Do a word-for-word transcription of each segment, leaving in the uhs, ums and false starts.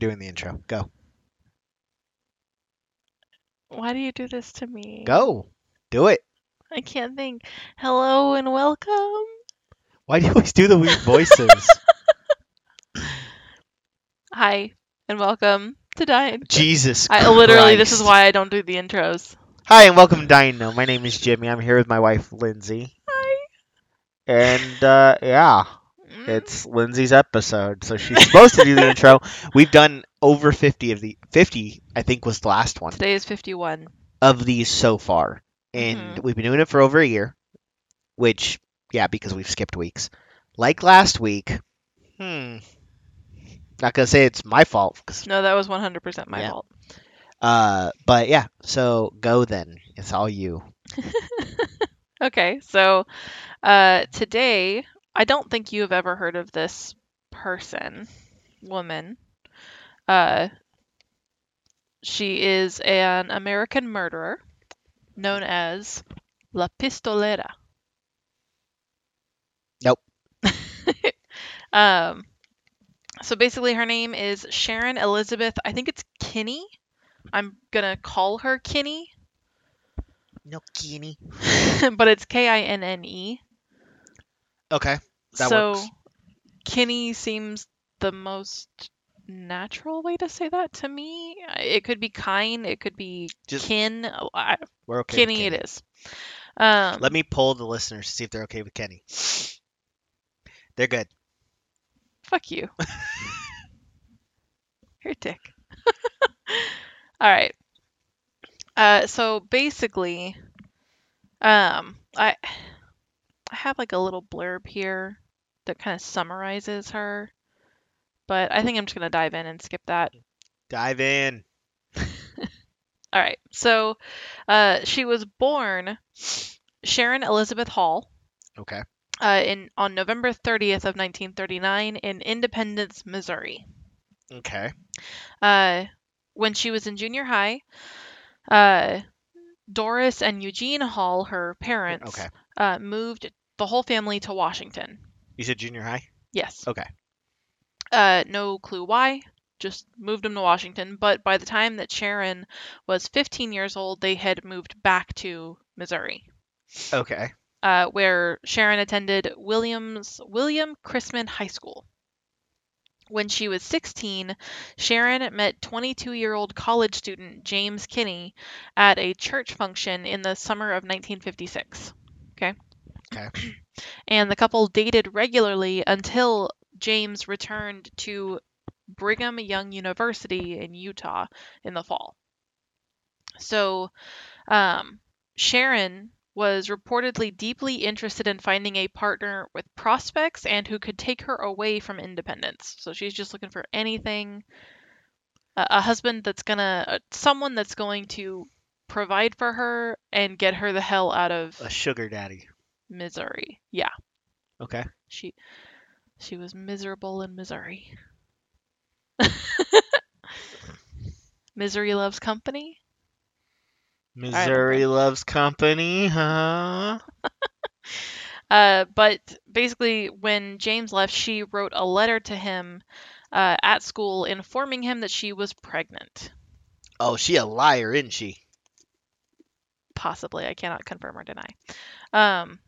doing the intro. Go. Why do you do this to me? Go. Do it. I can't think. Hello and welcome. Why do you always do the weird voices? Hi and welcome to Dine. Jesus Christ. I literally, this is why I don't do the intros. Hi and welcome to Dine. My name is Jimmy. I'm here with my wife, Lindsay. Hi. And, uh, yeah. It's Lindsay's episode, so she's supposed to do the intro. We've done over fifty of the fifty. I think was the last one. Today is fifty-one of these so far, and mm-hmm. we've been doing it for over a year. Which, yeah, because we've skipped weeks, like last week. Hmm. Not gonna say it's my fault. Cause, no, that was one hundred percent my yeah. fault. Uh, but yeah, so go then. It's all you. Okay, so uh, today. I don't think you have ever heard of this person, woman. Uh, she is an American murderer known as La Pistolera. Nope. um, so basically her name is Sharon Elizabeth, I think it's Kinney. I'm going to call her Kinney. No, Kinney. But it's K I N N E. Okay, that so, works. So, Kinney seems the most natural way to say that to me. It could be kind. It could be Just, kin. I, we're okay Kinney, with Kinney it is. Um, Let me poll the listeners to see if they're okay with Kinney. They're good. Fuck you. You're a dick. All right. Uh, so, basically, um, I... I have like a little blurb here that kind of summarizes her, but I think I'm just going to dive in and skip that. Dive in. All right. So uh, she was born Sharon Elizabeth Hall. Okay. Uh, in on November thirtieth of nineteen thirty-nine in Independence, Missouri. Okay. Uh, when she was in junior high, uh, Doris and Eugene Hall, her parents, okay. uh, moved the whole family to Washington. You said junior high? Yes. Okay. Uh, no clue why, just moved them to Washington. But by the time that Sharon was fifteen years old, they had moved back to Missouri. Okay. Uh, where Sharon attended Williams William Chrisman High School. When she was sixteen, Sharon met twenty-two-year-old college student James Kinney at a church function in the summer of nineteen fifty-six. Okay. Okay. And the couple dated regularly until James returned to Brigham Young University in Utah in the fall. So, um, Sharon was reportedly deeply interested in finding a partner with prospects and who could take her away from independence. So she's just looking for anything, a, a husband that's gonna, uh, someone that's going to provide for her and get her the hell out of a sugar daddy Missouri. Yeah. Okay. She, she was miserable in Missouri. Misery loves company. Missouri loves company, huh? uh, but basically, when James left, she wrote a letter to him uh, at school informing him that she was pregnant. Oh, she a liar, isn't she? Possibly. I cannot confirm or deny. Um,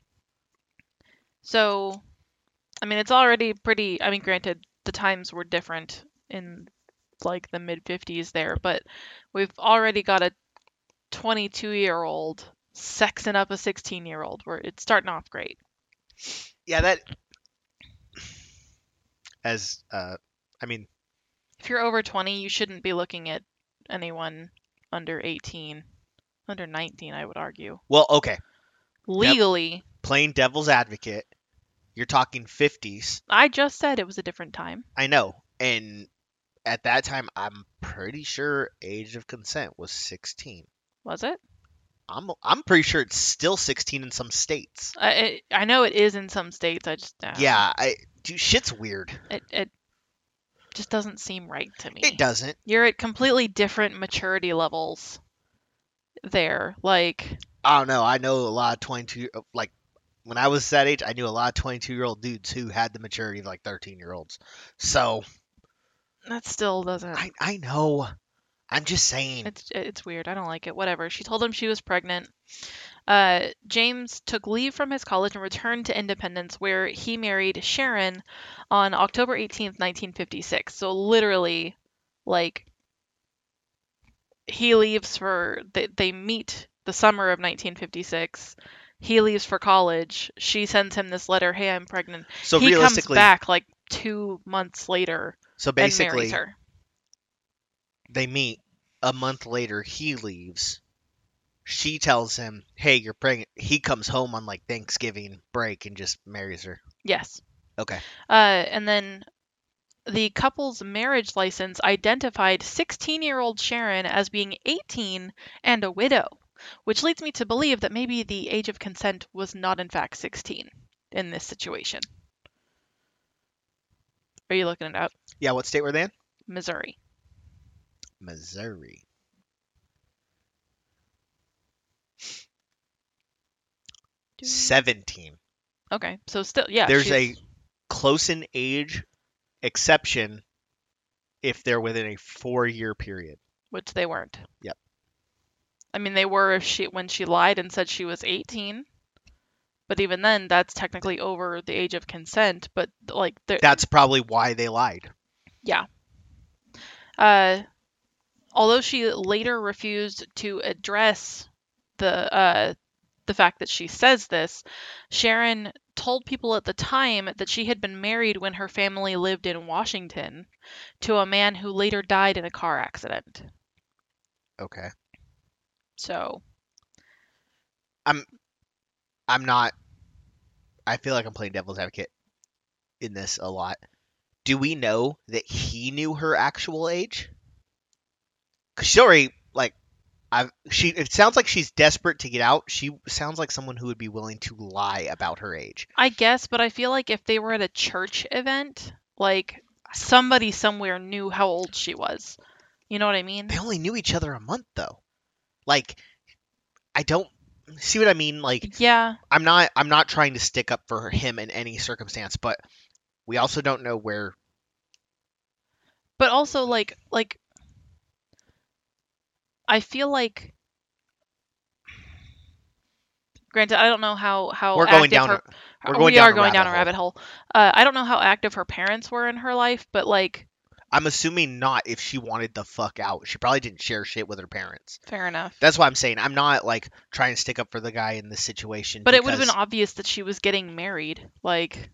so, I mean, it's already pretty... I mean, granted, the times were different in, like, the mid-fifties there, but we've already got a twenty-two-year-old sexing up a sixteen-year-old, where it's starting off great. Yeah, that... As, uh, I mean... If you're over twenty, you shouldn't be looking at anyone under eighteen. Under nineteen, I would argue. Well, okay. Legally... Yep. Plain devil's advocate, you're talking fifties. I just said it was a different time. I know, and at that time, I'm pretty sure age of consent was sixteen. Was it? I'm I'm pretty sure it's still sixteen in some states. I it, I know it is in some states. I just uh, yeah. I dude, shit's weird. It it just doesn't seem right to me. It doesn't. You're at completely different maturity levels there. Like I don't know. I know a lot of twenty-two. Like when I was that age, I knew a lot of twenty-two year old dudes who had the maturity of like thirteen year olds. So That still doesn't... I, I know. I'm just saying. It's, it's weird. I don't like it. Whatever. She told him she was pregnant. Uh, James took leave from his college and returned to Independence, where he married Sharon on October eighteenth, nineteen fifty-six. So literally, like, he leaves for... They, they meet the summer of nineteen fifty-six. He leaves for college. She sends him this letter, hey, I'm pregnant. So he comes back, like, two months later. So basically, and marries her. They meet. A month later, he leaves. She tells him, hey, you're pregnant. He comes home on, like, Thanksgiving break and just marries her. Yes. Okay. Uh, and then the couple's marriage license identified sixteen-year-old Sharon as being eighteen and a widow, which leads me to believe that maybe the age of consent was not, in fact, sixteen in this situation. Are you looking it up? Yeah, what state were they in? Missouri. Missouri. Dude. seventeen. Okay, so still, yeah. There's she's... a close in age exception if they're within a four-year period. Which they weren't. Yep. I mean, they were if she when she lied and said she was eighteen. But even then, that's technically over the age of consent. But like, that's probably why they lied. Yeah. Uh, although she later refused to address the uh, the fact that she says this, Sharon told people at the time that she had been married when her family lived in Washington to a man who later died in a car accident. Okay. So. I'm. I'm not. I feel like I'm playing devil's advocate in this a lot. Do we know that he knew her actual age? Cause she's already, like, I've, she, it sounds like she's desperate to get out. She sounds like someone who would be willing to lie about her age. I guess, but I feel like if they were at a church event, like, somebody somewhere knew how old she was. You know what I mean? They only knew each other a month, though. Like, I don't... See what I mean? Like, yeah. I'm not I'm not trying to stick up for him in any circumstance, but we also don't know where. But also, like, like I feel like, granted, I don't know how how we're going down. Her, a, we're going we down are going down a rabbit hole. hole. Uh, I don't know how active her parents were in her life, but like, I'm assuming not. If she wanted the fuck out, she probably didn't share shit with her parents. Fair enough. That's why I'm saying I'm not, like, trying to stick up for the guy in this situation. But because... it would have been obvious that she was getting married. Like,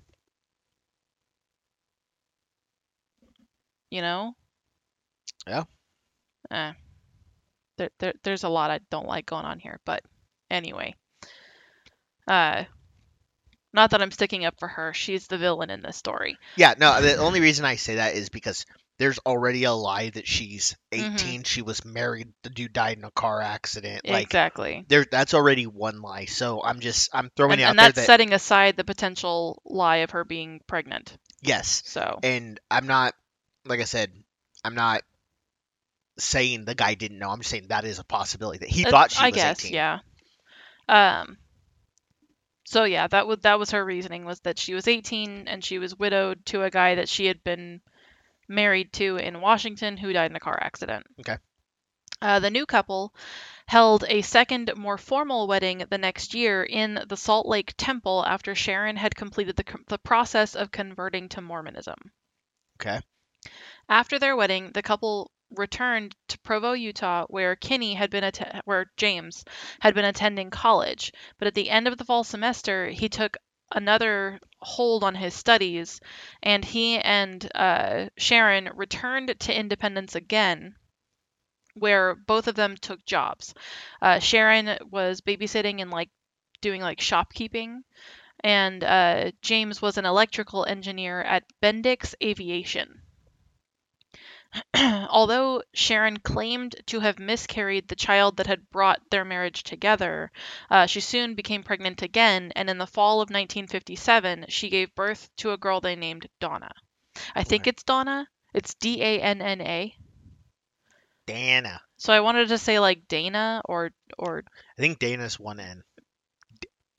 you know? Yeah. Eh. There, there, there's a lot I don't like going on here. But anyway. Uh... Not that I'm sticking up for her. She's the villain in this story. Yeah, no, the only reason I say that is because there's already a lie that she's eighteen, mm-hmm. She was married, the dude died in a car accident. Like, exactly. There, that's already one lie, so I'm just, I'm throwing and, it out and there. And that's that, setting aside the potential lie of her being pregnant. Yes. So. And I'm not, like I said, I'm not saying the guy didn't know. I'm just saying that is a possibility, that he it, thought she I was guess, eighteen. I guess, yeah. Um. So yeah, that was that was her reasoning, was that she was eighteen and she was widowed to a guy that she had been married to in Washington who died in a car accident. Okay. Uh, the new couple held a second, more formal wedding the next year in the Salt Lake Temple after Sharon had completed the the process of converting to Mormonism. Okay. After their wedding, the couple returned to Provo, Utah, where Kinney had been att- where James had been attending college. But at the end of the fall semester, he took another hold on his studies, and he and uh, Sharon returned to Independence again, where both of them took jobs. Uh, Sharon was babysitting and, like, doing, like, shopkeeping, and uh, James was an electrical engineer at Bendix Aviation. Although Sharon claimed to have miscarried the child that had brought their marriage together, uh, she soon became pregnant again, and in the fall of nineteen fifty-seven, she gave birth to a girl they named Danna. I think it's Danna. It's D A N N A. Danna. So I wanted to say, like, Dana or... or. I think Dana's one N.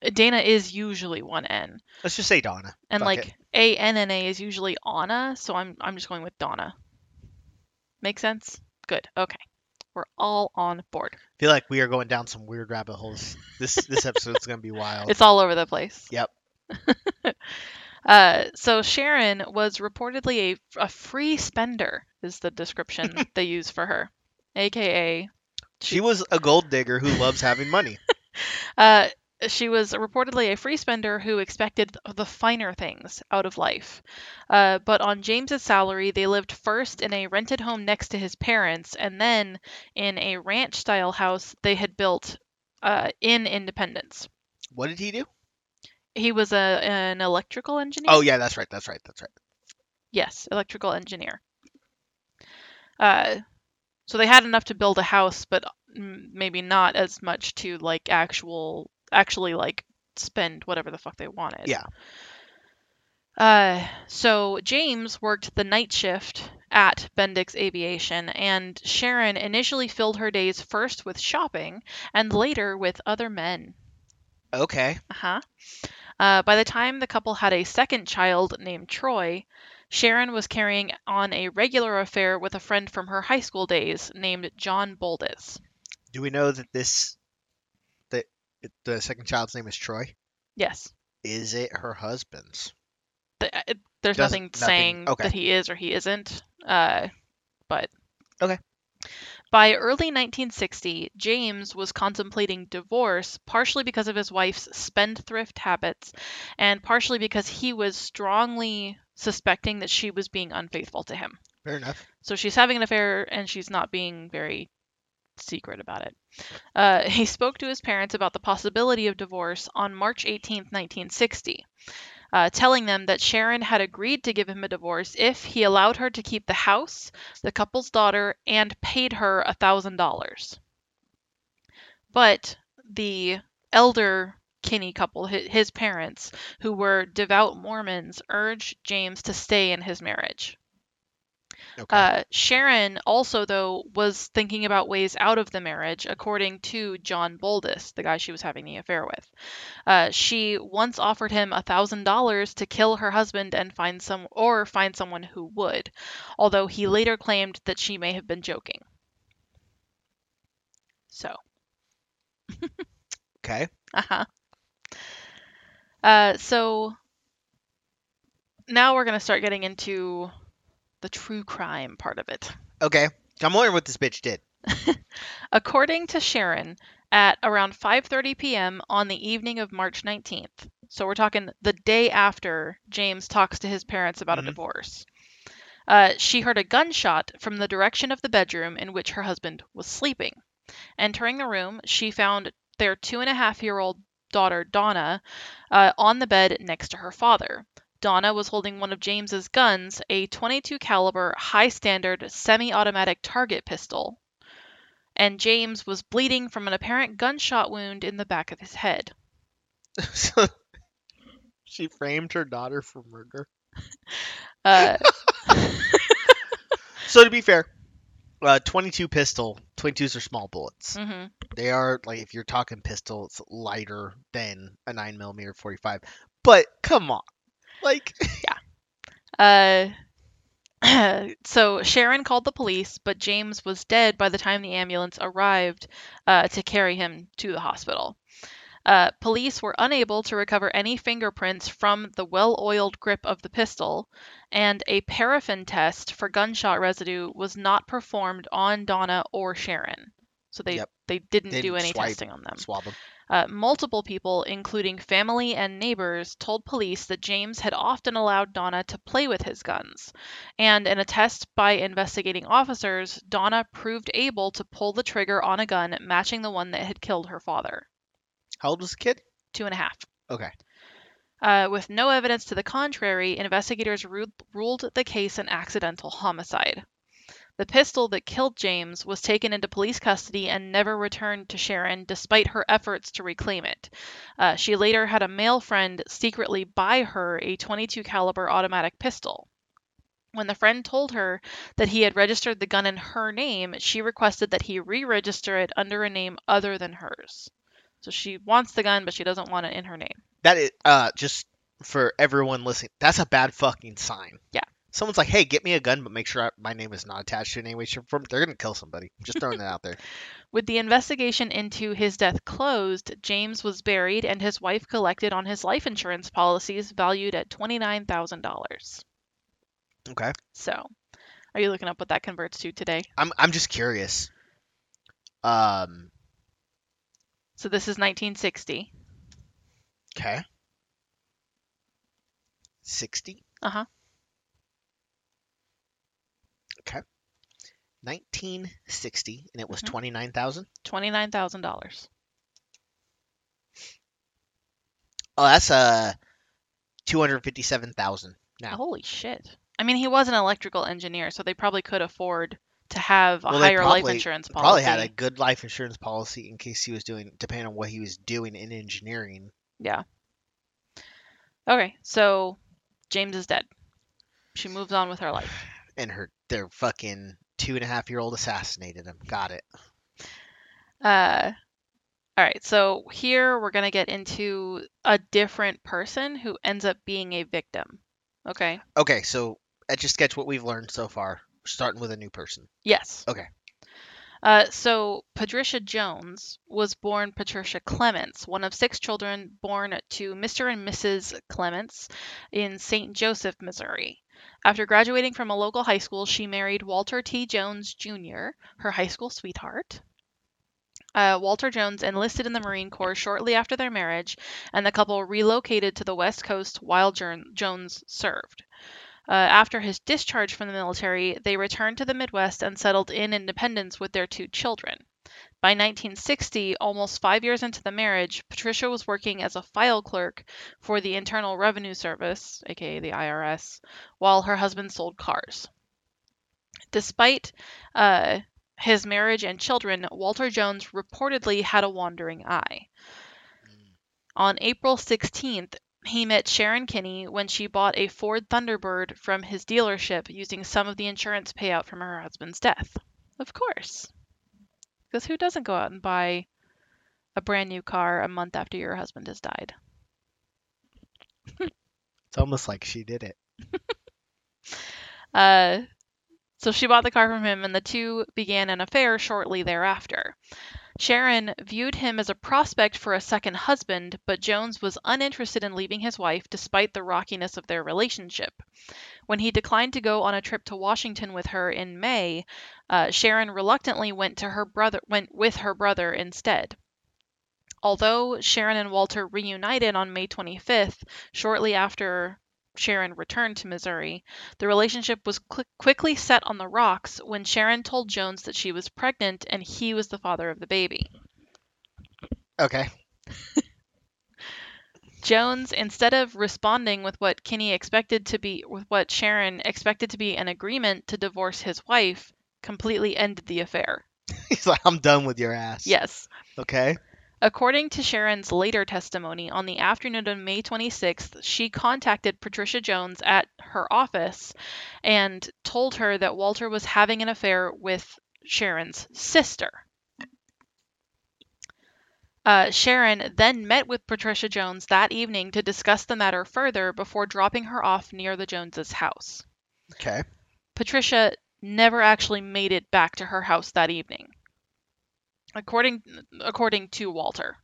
D- Dana is usually one N. Let's just say Danna. And, Fuck like, it. A N N A is usually Anna, so I'm I'm just going with Danna. Make sense? Good. Okay. We're all on board. I feel like we are going down some weird rabbit holes. This this episode's going to be wild. It's all over the place. Yep. uh, so Sharon was reportedly a, a free spender, is the description they use for her. A K A She, she was a gold digger who loves having money. uh, she was reportedly a free spender who expected the finer things out of life. Uh, but on James's salary, they lived first in a rented home next to his parents, and then in a ranch-style house they had built uh, in Independence. What did he do? He was a an electrical engineer. Oh, yeah, that's right, that's right, that's right. Yes, electrical engineer. Uh... So they had enough to build a house, but maybe not as much to like actual, actually like spend whatever the fuck they wanted. Yeah. Uh, so James worked the night shift at Bendix Aviation, and Sharon initially filled her days first with shopping and later with other men. Okay. Uh-huh. Uh, by the time the couple had a second child named Troy, Sharon was carrying on a regular affair with a friend from her high school days named John Boldus. Do we know that this, that the second child's name is Troy? Yes. Is it her husband's? The, it, there's Doesn't, nothing saying nothing, okay. that he is or he isn't, uh, but... Okay. By early nineteen sixty, James was contemplating divorce, partially because of his wife's spendthrift habits, and partially because he was strongly suspecting that she was being unfaithful to him. Fair enough. So she's having an affair, and she's not being very secret about it. Uh, he spoke to his parents about the possibility of divorce on March eighteenth, nineteen sixty, uh, telling them that Sharon had agreed to give him a divorce if he allowed her to keep the house, the couple's daughter, and paid her one thousand dollars. But the elder Kinney couple, his parents, who were devout Mormons, urged James to stay in his marriage. Okay. Uh, Sharon also, though, was thinking about ways out of the marriage, according to John Boldus, the guy she was having the affair with. Uh, she once offered him one thousand dollars to kill her husband and find some, or find someone who would, although he later claimed that she may have been joking. So. Okay. Uh-huh. Uh, so now we're going to start getting into the true crime part of it. Okay. I'm wondering what this bitch did. According to Sharon, at around five thirty p.m. on the evening of March nineteenth, so we're talking the day after James talks to his parents about mm-hmm. a divorce, uh, she heard a gunshot from the direction of the bedroom in which her husband was sleeping. Entering the room, she found their two-and-a-half-year-old daughter Danna uh, on the bed next to her father. Danna was holding one of James's guns, a twenty-two caliber high standard semi-automatic target pistol, and James was bleeding from an apparent gunshot wound in the back of his head. So she framed her daughter for murder. Uh, so to be fair, uh, twenty-two pistol, twenty-twos are small bullets. Mm-hmm. They are, like, if you're talking pistol, it's lighter than a nine millimeter forty-five. But, come on. Like... Yeah. Uh, so, Sharon called the police, but James was dead by the time the ambulance arrived uh, to carry him to the hospital. Uh, police were unable to recover any fingerprints from the well-oiled grip of the pistol, and a paraffin test for gunshot residue was not performed on Danna or Sharon. So they, yep. they didn't, didn't do any swipe, testing on them. Swab them. Uh, multiple people, including family and neighbors, told police that James had often allowed Danna to play with his guns. And in a test by investigating officers, Danna proved able to pull the trigger on a gun matching the one that had killed her father. How old was the kid? Two and a half. Okay. Uh, with no evidence to the contrary, investigators ru- ruled the case an accidental homicide. The pistol that killed James was taken into police custody and never returned to Sharon, despite her efforts to reclaim it. Uh, she later had a male friend secretly buy her a twenty-two caliber automatic pistol. When the friend told her that he had registered the gun in her name, she requested that he re-register it under a name other than hers. So she wants the gun, but she doesn't want it in her name. That is, uh, just for everyone listening, that's a bad fucking sign. Yeah. someone's like, hey, get me a gun, but make sure I, my name is not attached to it in any way, shape, or form, they're going to kill somebody. Just throwing that out there. With the investigation into his death closed, James was buried and his wife collected on his life insurance policies valued at twenty-nine thousand dollars. Okay. So, are you looking up what that converts to today? I'm I'm just curious. Um. So this is nineteen sixty. Okay. sixty? Uh-huh. Okay. nineteen sixty, and it was mm-hmm. twenty-nine thousand dollars? twenty-nine thousand dollars. Oh, that's uh, two hundred fifty-seven thousand dollars now. Holy shit. I mean, he was an electrical engineer, so they probably could afford to have a well, higher probably, life insurance policy. Probably had a good life insurance policy in case he was doing, depending on what he was doing in engineering. Yeah. Okay, so James is dead. She moves on with her life. And her their fucking two and a half year old assassinated him. Got it. Uh, all right, so here we're gonna get into a different person who ends up being a victim. Okay. Okay, so I just sketch what we've learned so far, starting with a new person. Yes. Okay. Uh, so Patricia Jones was born Patricia Clements, one of six children born to Mister and Missus Clements in Saint Joseph, Missouri. After graduating from a local high school, she married Walter T. Jones, Junior, her high school sweetheart. Uh, Walter Jones enlisted in the Marine Corps shortly after their marriage, and the couple relocated to the West Coast while Jones served. Uh, after his discharge from the military, they returned to the Midwest and settled in Independence with their two children. By nineteen sixty, almost five years into the marriage, Patricia was working as a file clerk for the Internal Revenue Service, aka the I R S, while her husband sold cars. Despite uh, his marriage and children, Walter Jones reportedly had a wandering eye. On April sixteenth, he met Sharon Kinney when she bought a Ford Thunderbird from his dealership using some of the insurance payout from her husband's death. Of course. Because who doesn't go out and buy a brand new car a month after your husband has died? It's almost like she did it. uh, so she bought the car from him, and the two began an affair shortly thereafter. Sharon viewed him as a prospect for a second husband, but Jones was uninterested in leaving his wife despite the rockiness of their relationship. When he declined to go on a trip to Washington with her in May, uh, Sharon reluctantly went to her brother went with her brother instead. Although Sharon and Walter reunited on May twenty-fifth, shortly after Sharon returned to Missouri, the relationship was cl- quickly set on the rocks when Sharon told Jones that she was pregnant and he was the father of the baby. Okay. Jones, instead of responding with what Kinney expected to be, with what Sharon expected to be an agreement to divorce his wife, completely ended the affair. He's like, I'm done with your ass. Yes. Okay. According to Sharon's later testimony, on the afternoon of May twenty-sixth, she contacted Patricia Jones at her office and told her that Walter was having an affair with Sharon's sister. Uh, Sharon then met with Patricia Jones that evening to discuss the matter further before dropping her off near the Joneses' house. Okay. Patricia never actually made it back to her house that evening. According according to Walter.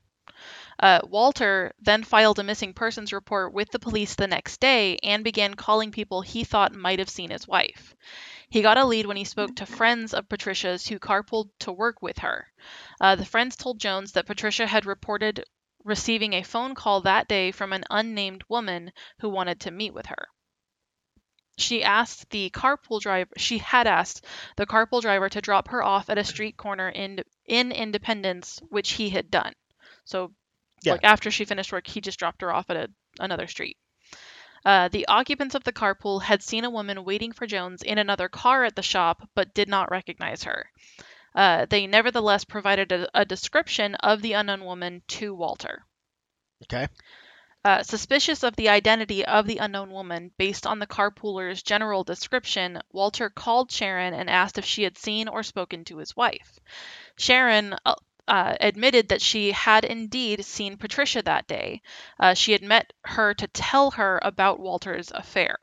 Uh, Walter then filed a missing persons report with the police the next day and began calling people he thought might have seen his wife. He got a lead when he spoke to friends of Patricia's who carpooled to work with her. Uh, the friends told Jones that Patricia had reported receiving a phone call that day from an unnamed woman who wanted to meet with her. She asked the carpool driver. She had asked the carpool driver to drop her off at a street corner in in Independence, which he had done. So, yeah. Like after she finished work, he just dropped her off at a, another street. Uh, the occupants of the carpool had seen a woman waiting for Jones in another car at the shop, but did not recognize her. Uh, they nevertheless provided a, a description of the unknown woman to Walter. Okay. Uh, suspicious of the identity of the unknown woman, based on the carpooler's general description, Walter called Sharon and asked if she had seen or spoken to his wife. Sharon uh, uh, admitted that she had indeed seen Patricia that day. Uh, she had met her to tell her about Walter's affair.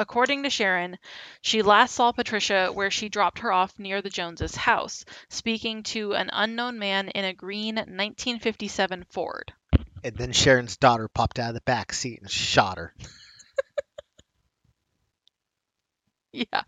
According to Sharon, she last saw Patricia where she dropped her off near the Joneses' house, speaking to an unknown man in a green nineteen fifty-seven Ford. And then Sharon's daughter popped out of the back seat and shot her. Yeah.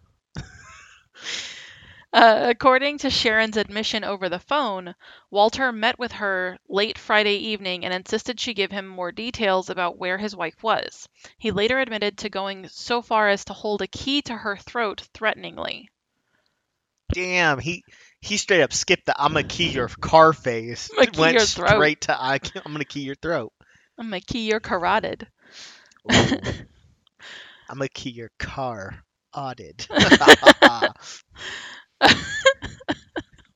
Uh, according to Sharon's admission over the phone, Walter met with her late Friday evening and insisted she give him more details about where his wife was. He later admitted to going so far as to hold a key to her throat threateningly. Damn, he he straight up skipped the "I'm gonna key your car" phase. Went key your throat. Straight to I, "I'm gonna key your throat." I'm gonna key your carotid. I'm gonna key your car audit.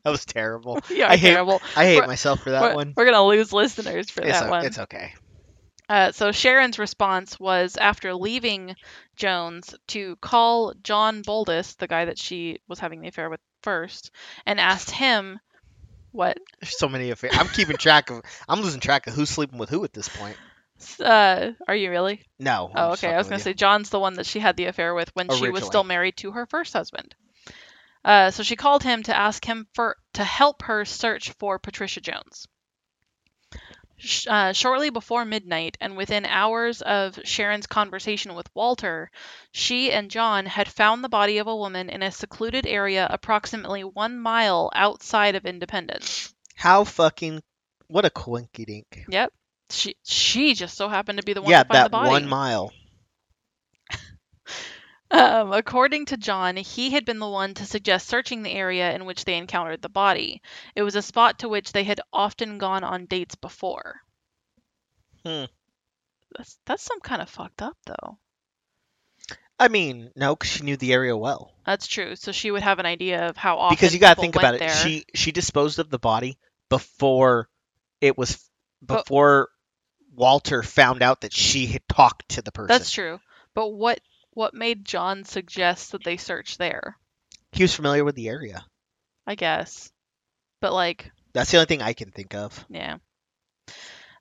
That was terrible. Yeah, I hate, terrible. I hate we're, myself for that one. We're gonna lose listeners for it's that o- one. It's okay. Uh, so Sharon's response was, after leaving Jones, to call John Boldus, the guy that she was having the affair with first, and asked him what. There's so many affairs. I'm keeping track of. I'm losing track of who's sleeping with who at this point. Uh, are you really? No. I'm oh, okay. I was gonna you. say John's the one that she had the affair with when Originally. She was still married to her first husband. Uh, so she called him to ask him for to help her search for Patricia Jones. Sh- uh, shortly before midnight, and within hours of Sharon's conversation with Walter, she and John had found the body of a woman in a secluded area approximately one mile outside of Independence. How fucking... What a coinkydink. Yep. She she just so happened to be the one yeah, to find the body. Yeah, that one mile. Um, according to John, he had been the one to suggest searching the area in which they encountered the body. It was a spot to which they had often gone on dates before. Hmm. That's, that's some kind of fucked up, though. I mean, no, because she knew the area well. That's true. So she would have an idea of how often. Because you got to think about it. There. She she disposed of the body before it was before but, Walter found out that she had talked to the person. That's true. But what? What made John suggest that they search there? He was familiar with the area. I guess. But, like... That's the only thing I can think of. Yeah.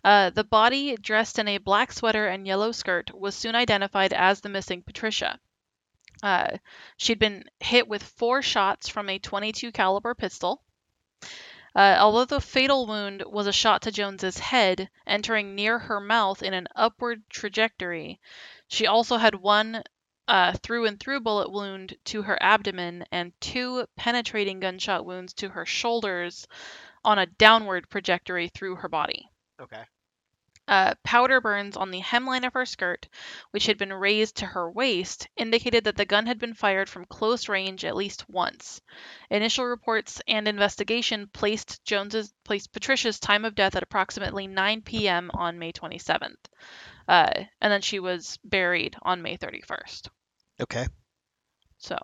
Uh, the body, dressed in a black sweater and yellow skirt, was soon identified as the missing Patricia. Uh, she'd been hit with four shots from a twenty-two caliber pistol. Uh, although the fatal wound was a shot to Jones's head, entering near her mouth in an upward trajectory, she also had one... Uh, through and through bullet wound to her abdomen and two penetrating gunshot wounds to her shoulders on a downward trajectory through her body. Okay. Uh, powder burns on the hemline of her skirt, which had been raised to her waist, indicated that the gun had been fired from close range at least once. Initial reports and investigation placed Jones's placed Patricia's time of death at approximately nine p.m. on May twenty-seventh. Uh, and then she was buried on May thirty-first. Okay. So.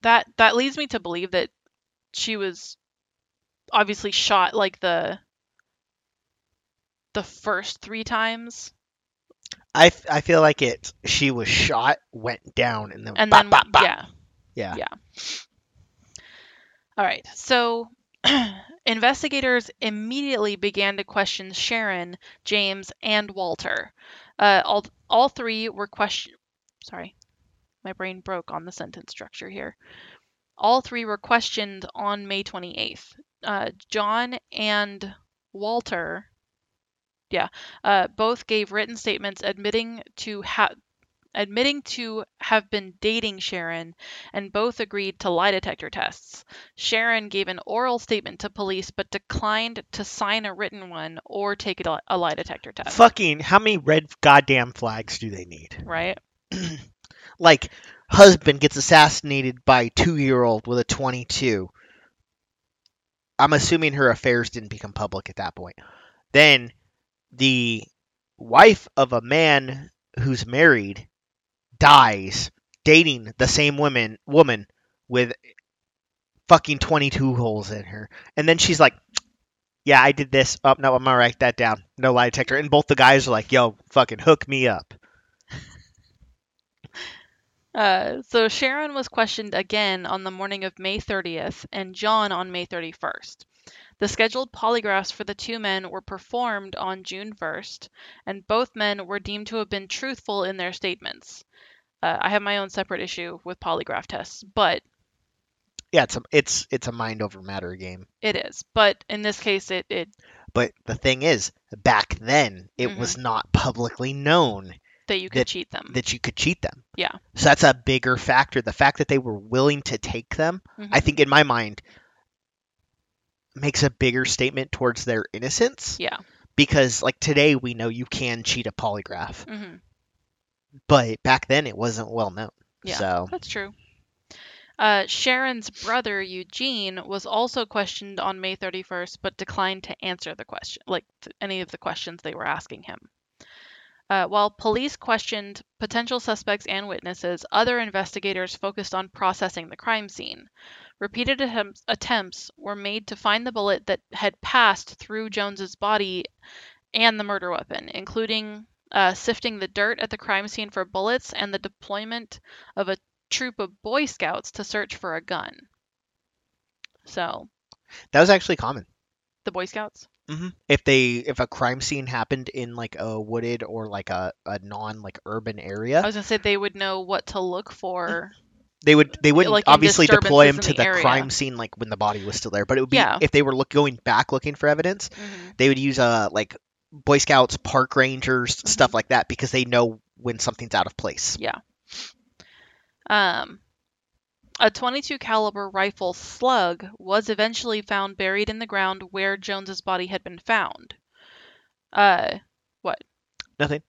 That that leads me to believe that she was obviously shot like the the first three times. I, I feel like it. She was shot, went down, and then and bop, then bop, bop. Yeah. Yeah. Yeah. All right. So. Investigators immediately began to question Sharon, James, and Walter. Uh, all all three were questioned. Sorry, my brain broke on the sentence structure here. All three were questioned on May twenty-eighth. Uh, John and Walter, yeah, uh, both gave written statements admitting to ha- admitting to have been dating Sharon, and both agreed to lie detector tests. Sharon gave an oral statement to police, but declined to sign a written one or take a, a lie detector test. Fucking, how many red goddamn flags do they need? Right? Like, husband gets assassinated by a two-year-old with a twenty-two. I'm assuming her affairs didn't become public at that point. Then, the wife of a man who's married... dies dating the same woman woman with fucking twenty-two holes in her, and then she's like, yeah, I did this. Oh no, I'm gonna write that down, no lie detector. And both the guys are like, yo, fucking hook me up. Uh, so Sharon was questioned again on the morning of May thirtieth and John on May thirty-first. The scheduled polygraphs for the two men were performed on June first, and both men were deemed to have been truthful in their statements. Uh, I have my own separate issue with polygraph tests, but... Yeah, it's a, it's it's a mind over matter game. It is, but in this case, it... it... But the thing is, back then, it mm-hmm. was not publicly known... That you could that, cheat them. That you could cheat them. Yeah. So that's a bigger factor. The fact that they were willing to take them, mm-hmm. I think in my mind, makes a bigger statement towards their innocence. Yeah. Because, like, today we know you can cheat a polygraph. Mm-hmm. But back then it wasn't well known. Yeah, so. That's true. Uh, Sharon's brother, Eugene, was also questioned on May thirty-first, but declined to answer the question, like any of the questions they were asking him. Uh, while police questioned potential suspects and witnesses, other investigators focused on processing the crime scene. Repeated attempts, attempts were made to find the bullet that had passed through Jones's body and the murder weapon, including uh, sifting the dirt at the crime scene for bullets and the deployment of a troop of Boy Scouts to search for a gun. So, that was actually common. The Boy Scouts? Mm-hmm. If they if a crime scene happened in like a wooded or like a, a non like urban area, I was gonna say they would know what to look for. They would they wouldn't like obviously deploy them to the, the crime scene like when the body was still there, but it would be yeah. if they were look, going back looking for evidence, mm-hmm. they would use uh like Boy Scouts, park rangers, mm-hmm. stuff like that because they know when something's out of place. Yeah. Um. A twenty-two caliber rifle slug was eventually found buried in the ground where Jones's body had been found. Uh, what? Nothing.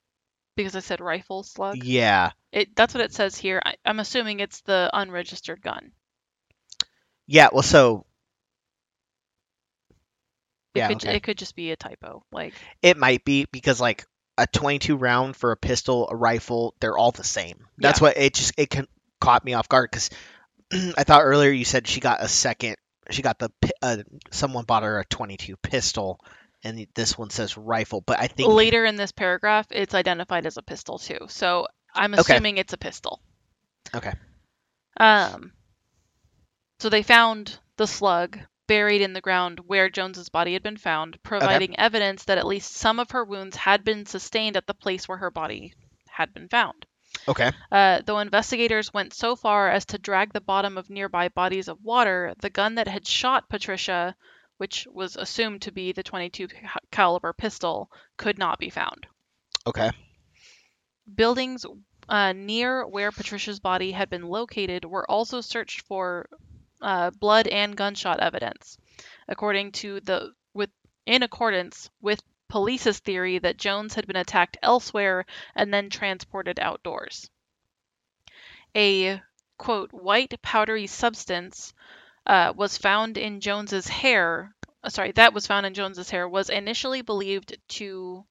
Because I said rifle slug? Yeah. It that's what it says here. I, I'm assuming it's the unregistered gun. Yeah, well, so... It yeah, could, okay. It could just be a typo. Like It might be, because, like, a twenty-two round for a pistol, a rifle, they're all the same. That's yeah. what it just... It can, caught me off guard, because... I thought earlier you said she got a second. She got the uh, someone bought her a twenty-two pistol, and this one says rifle. But I think later in this paragraph, it's identified as a pistol too. So I'm assuming okay. it's a pistol. Okay. Um. So they found the slug buried in the ground where Jones's body had been found, providing okay. evidence that at least some of her wounds had been sustained at the place where her body had been found. Okay. Uh, though investigators went so far as to drag the bottom of nearby bodies of water, the gun that had shot Patricia, which was assumed to be the twenty-two caliber pistol, could not be found. Okay. Buildings uh, near where Patricia's body had been located were also searched for uh, blood and gunshot evidence, according to the with in accordance with. Police's theory that Jones had been attacked elsewhere and then transported outdoors. A, quote, white powdery substance uh, was found in Jones's hair. Sorry, that was found in Jones's hair was initially believed to...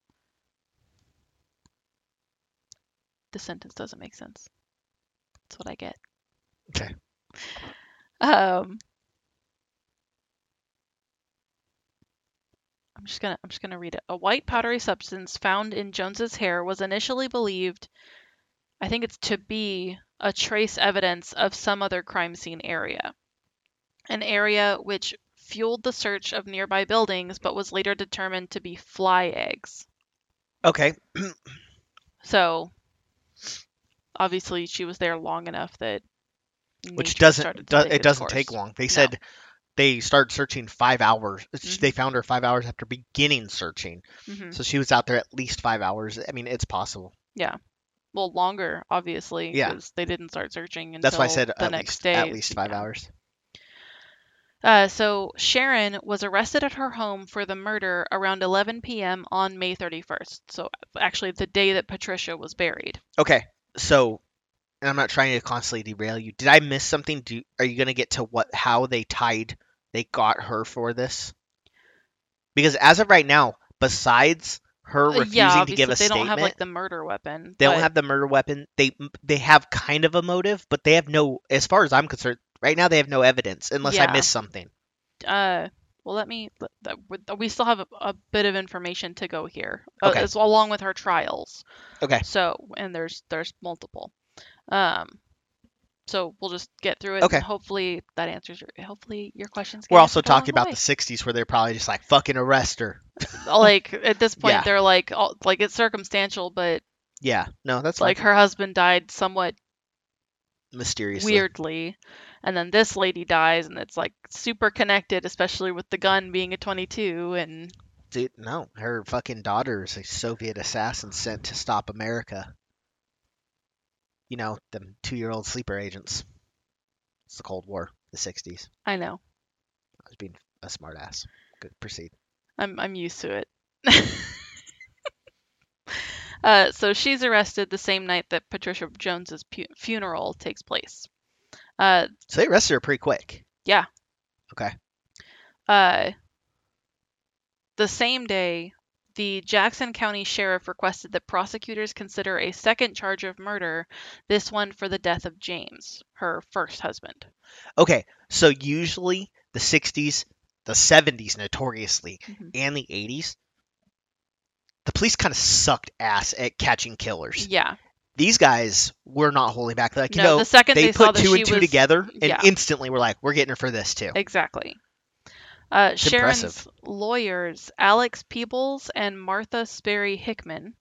The sentence doesn't make sense. That's what I get. Okay. Um... I'm just gonna I'm just gonna read it. A white powdery substance found in Jones's hair was initially believed, I think it's to be a trace evidence of some other crime scene area, an area which fueled the search of nearby buildings, but was later determined to be fly eggs. Okay. So, obviously, she was there long enough that which doesn't do, it doesn't take long. They no. said. They started searching five hours. Mm-hmm. They found her five hours after beginning searching. Mm-hmm. So she was out there at least five hours. I mean, it's possible. Yeah. Well, longer, obviously, because yeah. they didn't start searching until That's why I said the at next least, day. At least five yeah. hours. Uh, so Sharon was arrested at her home for the murder around eleven p.m. on May thirty-first. So actually the day that Patricia was buried. Okay. So... And I'm not trying to constantly derail you. Did I miss something? Do Are you going to get to what how they tied... They got her for this? Because as of right now, besides her refusing yeah, to give a they statement... they don't have, like, the murder weapon. They but... don't have the murder weapon. They they have kind of a motive, but they have no... As far as I'm concerned, right now they have no evidence, unless yeah. I missed something. Uh, well, let me... We still have a, a bit of information to go here, okay. uh, along with her trials. Okay. So, and there's there's multiple. Um, So we'll just get through it. Okay. And hopefully that answers your, hopefully your questions. We're also talking about the sixties where they're probably just like, fucking arrest her. Like at this point, yeah. They're like, all, like it's circumstantial, but yeah, no, that's like, like her husband died somewhat mysteriously, weirdly. And then this lady dies and it's like super connected, especially with the gun being a twenty-two and. Dude, no, her fucking daughter is a Soviet assassin sent to stop America. You know, them two-year-old sleeper agents. It's the Cold War, the sixties. I know. I was being a smart ass. Good, proceed. I'm I'm used to it. uh, so she's arrested the same night that Patricia Jones's pu- funeral takes place. Uh, so they arrested her pretty quick. Yeah. Okay. Uh, the same day, the Jackson County Sheriff requested that prosecutors consider a second charge of murder, this one for the death of James, her first husband. Okay, so usually the sixties, the seventies notoriously, mm-hmm. and the eighties, the police kind of sucked ass at catching killers. Yeah. These guys were not holding back. Like, no, you know, the second they, they put two and two was, together and yeah. instantly were like, we're getting her for this too. Exactly. Uh, Sharon's impressive. Lawyers, Alex Peebles and Martha Sperry Hickman,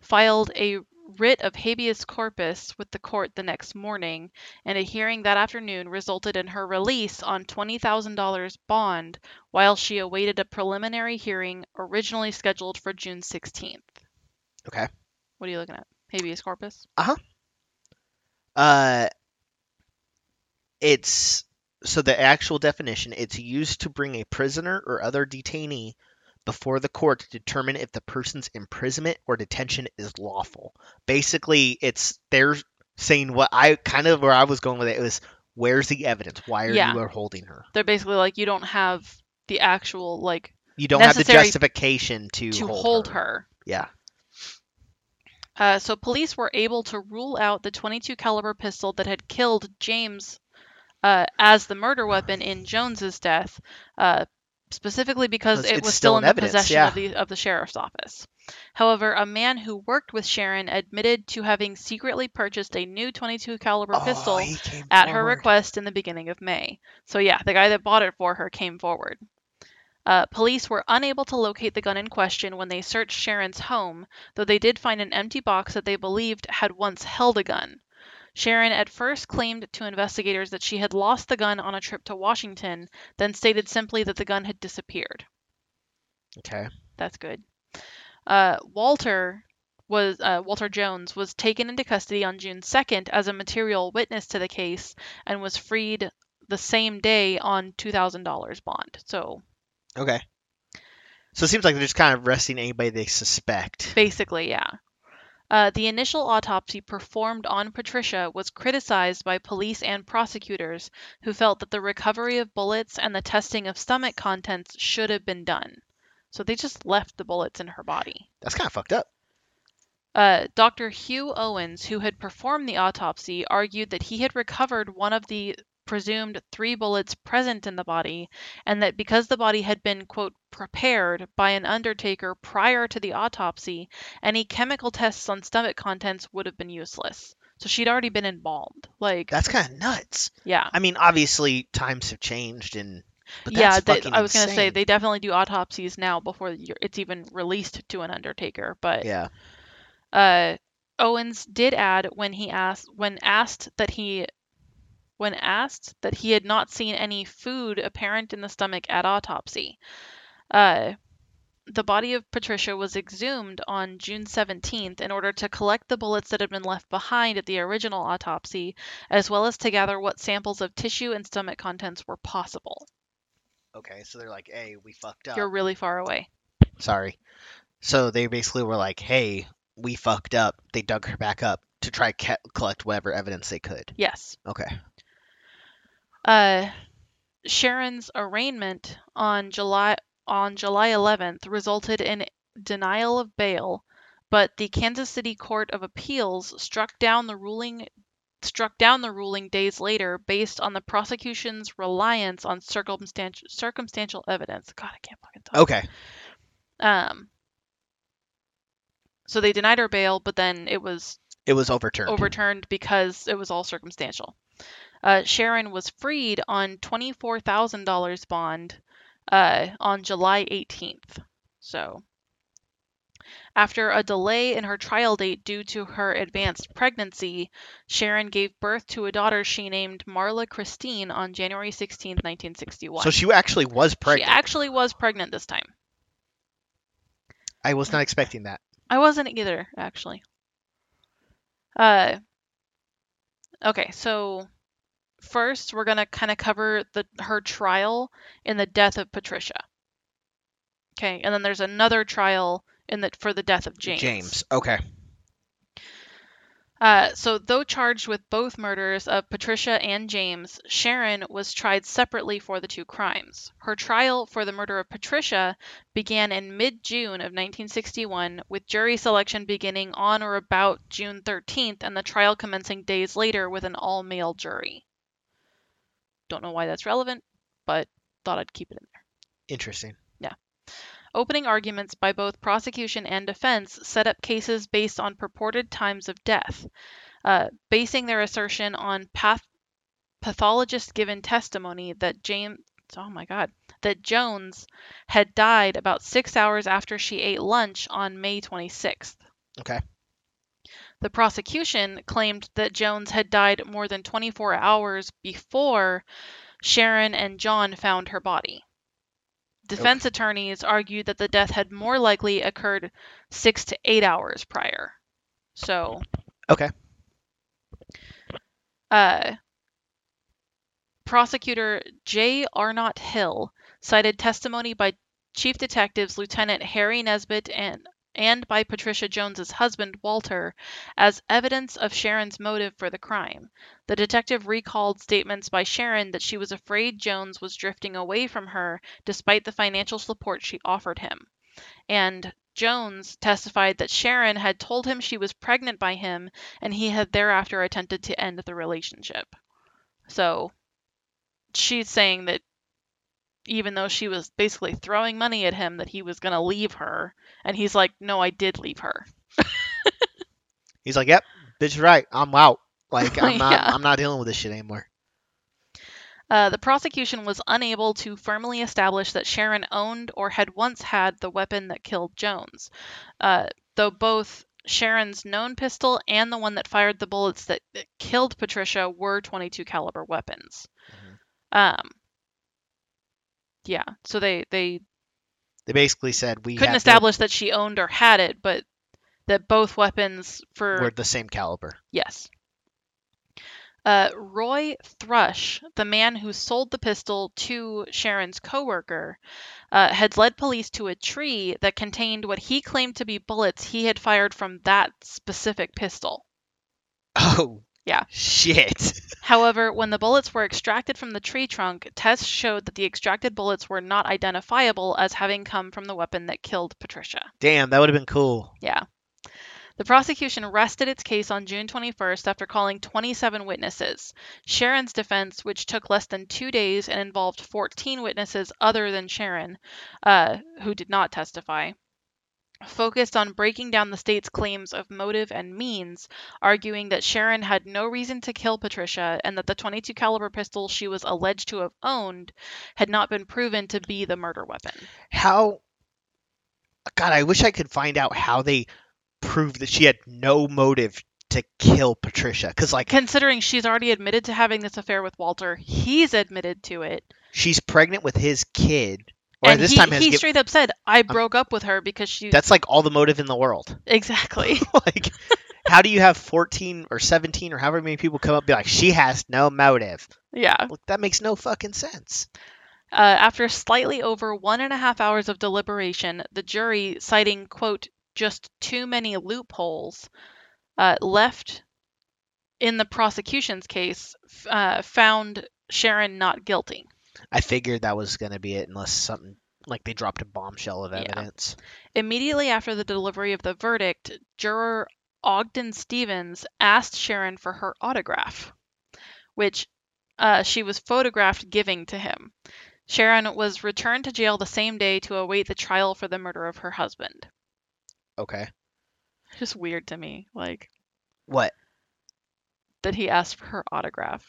filed a writ of habeas corpus with the court the next morning, and a hearing that afternoon resulted in her release on twenty thousand dollars bond while she awaited a preliminary hearing originally scheduled for June sixteenth. Okay. What are you looking at? Habeas corpus? Uh-huh. Uh, it's... So the actual definition, it's used to bring a prisoner or other detainee before the court to determine if the person's imprisonment or detention is lawful. Basically, it's they're saying what I kind of where I was going with it, it was where's the evidence? Why are yeah. you are holding her? They're basically like you don't have the actual like you don't have the justification to, to hold, hold her. her. Yeah. Uh, so police were able to rule out the twenty-two caliber pistol that had killed James. Uh, as the murder weapon in Jones's death, uh, specifically because it's, it was still in the evidence, possession yeah. of the of the sheriff's office. However, a man who worked with Sharon admitted to having secretly purchased a new twenty-two caliber oh, pistol at forward. her request in the beginning of May. So yeah, the guy that bought it for her came forward. Uh, police were unable to locate the gun in question when they searched Sharon's home, though they did find an empty box that they believed had once held a gun. Sharon at first claimed to investigators that she had lost the gun on a trip to Washington, then stated simply that the gun had disappeared. Okay. That's good. Uh, Walter was uh, Walter Jones was taken into custody on June second as a material witness to the case and was freed the same day on two thousand dollars bond. So. Okay. So it seems like they're just kind of arresting anybody they suspect. Basically, yeah. Uh, the initial autopsy performed on Patricia was criticized by police and prosecutors, who felt that the recovery of bullets and the testing of stomach contents should have been done. So they just left the bullets in her body. That's kind of fucked up. Uh, Doctor Hugh Owens, who had performed the autopsy, argued that he had recovered one of the presumed three bullets present in the body, and that because the body had been, quote, prepared by an undertaker prior to the autopsy, any chemical tests on stomach contents would have been useless. So she'd already been embalmed. Like, that's kind of nuts. Yeah. I mean, obviously, times have changed, and but that's yeah, they, fucking I was going to say, they definitely do autopsies now before it's even released to an undertaker, but... Yeah. Uh, Owens did add when he asked, when asked that he... when asked that he had not seen any food apparent in the stomach at autopsy. Uh, the body of Patricia was exhumed on June seventeenth in order to collect the bullets that had been left behind at the original autopsy, as well as to gather what samples of tissue and stomach contents were possible. Okay, so they're like, hey, we fucked up. You're really far away. Sorry. So they basically were like, hey, we fucked up. They dug her back up to try to ca- collect whatever evidence they could. Yes. Okay. Uh, Sharon's arraignment on July on July eleventh resulted in denial of bail, but the Kansas City Court of Appeals struck down the ruling struck down the ruling days later based on the prosecution's reliance on circumstantial circumstantial evidence. God, I can't fucking talk. Okay. Um. So they denied her bail, but then it was it was overturned overturned because it was all circumstantial. Uh, Sharon was freed on twenty-four thousand dollars bond uh, on July eighteenth. So, after a delay in her trial date due to her advanced pregnancy, Sharon gave birth to a daughter she named Marla Christine on January sixteenth, nineteen sixty-one. So she actually was pregnant. She actually was pregnant this time. I was not expecting that. I wasn't either, actually. Uh, okay, so first we're going to kind of cover the her trial and the death of Patricia. Okay, and then there's another trial in the, for the death of James. James, okay. Uh, so though charged with both murders of Patricia and James, Sharon was tried separately for the two crimes. Her trial for the murder of Patricia began in mid-June of nineteen sixty-one, with jury selection beginning on or about June thirteenth and the trial commencing days later with an all-male jury. Don't know why that's relevant, but thought I'd keep it in there. Interesting. Yeah. Opening arguments by both prosecution and defense set up cases based on purported times of death, uh, basing their assertion on path- pathologist-given testimony that James, oh my God, that Jones had died about six hours after she ate lunch on May twenty-sixth. Okay. The prosecution claimed that Jones had died more than twenty-four hours before Sharon and John found her body. Defense okay. attorneys argued that the death had more likely occurred six to eight hours prior. So, okay. Uh, prosecutor J. Arnott Hill cited testimony by Chief Detectives Lieutenant Harry Nesbitt and and by Patricia Jones's husband, Walter, as evidence of Sharon's motive for the crime. The detective recalled statements by Sharon that she was afraid Jones was drifting away from her despite the financial support she offered him. And Jones testified that Sharon had told him she was pregnant by him, and he had thereafter attempted to end the relationship. So she's saying that even though she was basically throwing money at him, that he was going to leave her. And he's like, no, I did leave her. He's like, yep, bitch is right. I'm out. Like, I'm not, yeah. I'm not dealing with this shit anymore. Uh, the prosecution was unable to firmly establish that Sharon owned or had once had the weapon that killed Jones. Uh, though both Sharon's known pistol and the one that fired the bullets that, that killed Patricia were twenty-two caliber weapons. Mm-hmm. Um, Yeah, so they, they they basically said we couldn't establish to... that she owned or had it, but that both weapons for were the same caliber. Yes. Uh, Roy Thrush, the man who sold the pistol to Sharon's coworker, uh, had led police to a tree that contained what he claimed to be bullets he had fired from that specific pistol. Oh. Yeah. Shit. However, when the bullets were extracted from the tree trunk, tests showed that the extracted bullets were not identifiable as having come from the weapon that killed Patricia. Damn, that would have been cool. Yeah. The prosecution rested its case on June twenty-first after calling twenty-seven witnesses. Sharon's defense, which took less than two days and involved fourteen witnesses other than Sharon, uh, who did not testify, focused on breaking down the state's claims of motive and means, arguing that Sharon had no reason to kill Patricia and that the twenty-two caliber pistol she was alleged to have owned had not been proven to be the murder weapon. How... God, I wish I could find out how they proved that she had no motive to kill Patricia. 'Cause, like, considering she's already admitted to having this affair with Walter, he's admitted to it. She's pregnant with his kid. Or and this he, time he straight give, up said, I broke um, up with her because she... That's like all the motive in the world. Exactly. Like, how do you have fourteen or seventeen or however many people come up and be like, she has no motive? Yeah. Look, that makes no fucking sense. Uh, after slightly over one and a half hours of deliberation, the jury, citing, quote, just too many loopholes, uh, left in the prosecution's case, uh, found Sharon not guilty. I figured that was going to be it unless something like they dropped a bombshell of evidence. Yeah. Immediately after the delivery of the verdict, juror Ogden Stevens asked Sharon for her autograph, which uh, she was photographed giving to him. Sharon was returned to jail the same day to await the trial for the murder of her husband. Okay. Just weird to me. Like, what? That he asked for her autograph.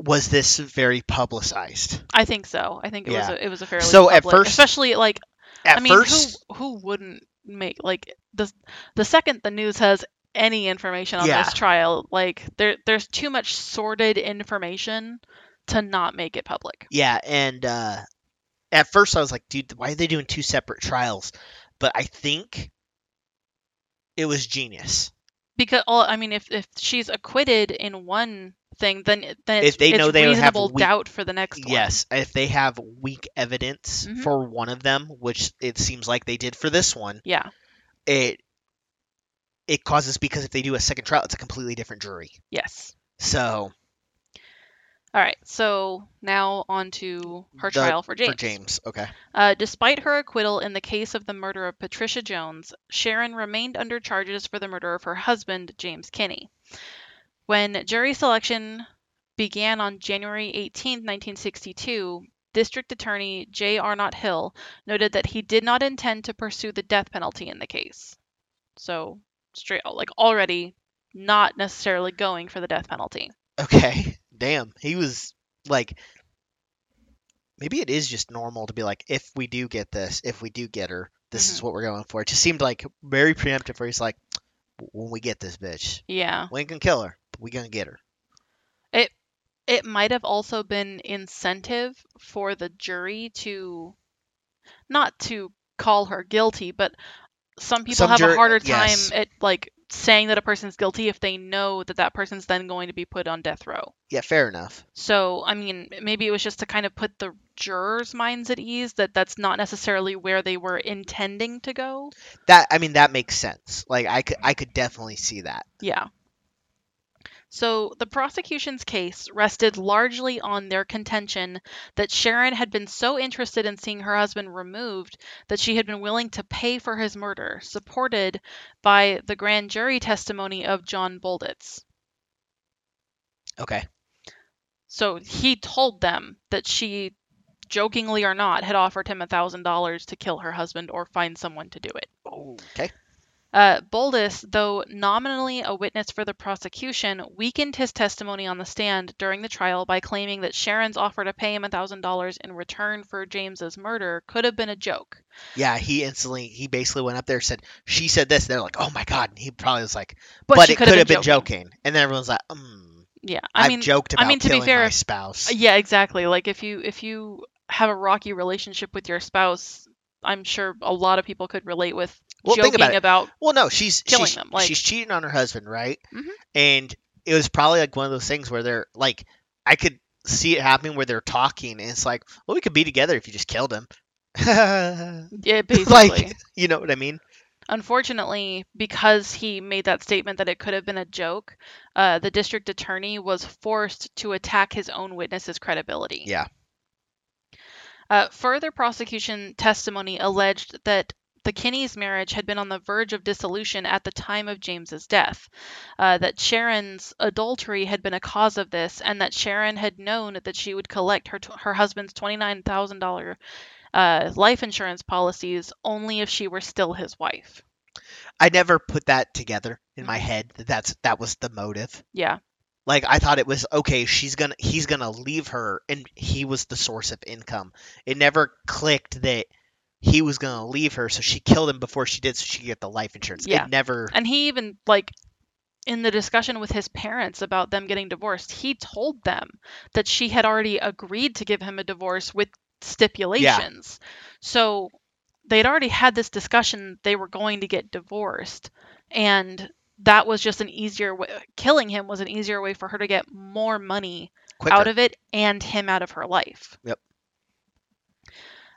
was this very publicized? I think so. I think it yeah. was a, it was a fairly so public, at first, especially like at I mean, first, who who wouldn't make like the the second the news has any information on yeah. this trial, like there there's too much sordid information to not make it public. Yeah, and uh, at first I was like, dude, why are they doing two separate trials? But I think it was genius. Because, well, I mean, if, if she's acquitted in one thing, then, then it's, if they know it's they reasonable have weak, doubt for the next one. Yes, if they have weak evidence mm-hmm. for one of them, which it seems like they did for this one, yeah, it it causes, because if they do a second trial, it's a completely different jury. Yes. So. All right, so now on to her the, trial for James. For James, okay. Uh, despite her acquittal in the case of the murder of Patricia Jones, Sharon remained under charges for the murder of her husband, James Kinney. When jury selection began on January eighteenth, nineteen sixty-two, District Attorney J. Arnott Hill noted that he did not intend to pursue the death penalty in the case. So, straight, like already not necessarily going for the death penalty. Okay. Damn, he was like, maybe it is just normal to be like, if we do get this, if we do get her, this mm-hmm. is what we're going for. It just seemed like very preemptive where he's like, when we get this bitch, yeah, we ain't gonna kill her, but we gonna get her. It it might have also been incentive for the jury to not to call her guilty, but some people some have jur- a harder time yes. at like saying that a person's guilty if they know that that person's then going to be put on death row. Yeah, fair enough. So, I mean, maybe it was just to kind of put the jurors' minds at ease that that's not necessarily where they were intending to go. That, I mean, that makes sense. Like, I could, I could definitely see that. Yeah. So, the prosecution's case rested largely on their contention that Sharon had been so interested in seeing her husband removed that she had been willing to pay for his murder, supported by the grand jury testimony of John Boldus. Okay. So, he told them that she, jokingly or not, had offered him one thousand dollars to kill her husband or find someone to do it. Okay. Uh, Boldus, though nominally a witness for the prosecution, weakened his testimony on the stand during the trial by claiming that Sharon's offer to pay him one thousand dollars in return for James's murder could have been a joke. Yeah, he instantly, he basically went up there and said, she said this, and they're like, oh my god, and he probably was like, but, but it could have been, been joking. And then everyone's like, hmm, yeah, I I've mean, joked about I mean, to killing be fair, my spouse. Yeah, exactly. Like, if you if you have a rocky relationship with your spouse, I'm sure a lot of people could relate with well, joking think about, about well, no, she's killing she's, them. Like, she's cheating on her husband, right? Mm-hmm. And it was probably like one of those things where they're like, I could see it happening where they're talking, and it's like, well, we could be together if you just killed him. Yeah, basically. Like, you know what I mean? Unfortunately, because he made that statement that it could have been a joke, uh, the district attorney was forced to attack his own witness's credibility. Yeah. Uh, further prosecution testimony alleged that the Kinney's marriage had been on the verge of dissolution at the time of James's death, uh, that Sharon's adultery had been a cause of this, and that Sharon had known that she would collect her t- her husband's twenty-nine thousand dollars uh, life insurance policies only if she were still his wife. I never put that together in my head. That that's that was the motive. Yeah. Like, I thought it was, okay, she's gonna, he's gonna leave her, and he was the source of income. It never clicked that he was gonna leave her, so she killed him before she did, so she could get the life insurance. Yeah. It never... And he even, like, in the discussion with his parents about them getting divorced, he told them that she had already agreed to give him a divorce with stipulations. Yeah. So, they'd already had this discussion, they were going to get divorced, and... that was just an easier way. Killing him was an easier way for her to get more money quicker out of it and him out of her life. Yep.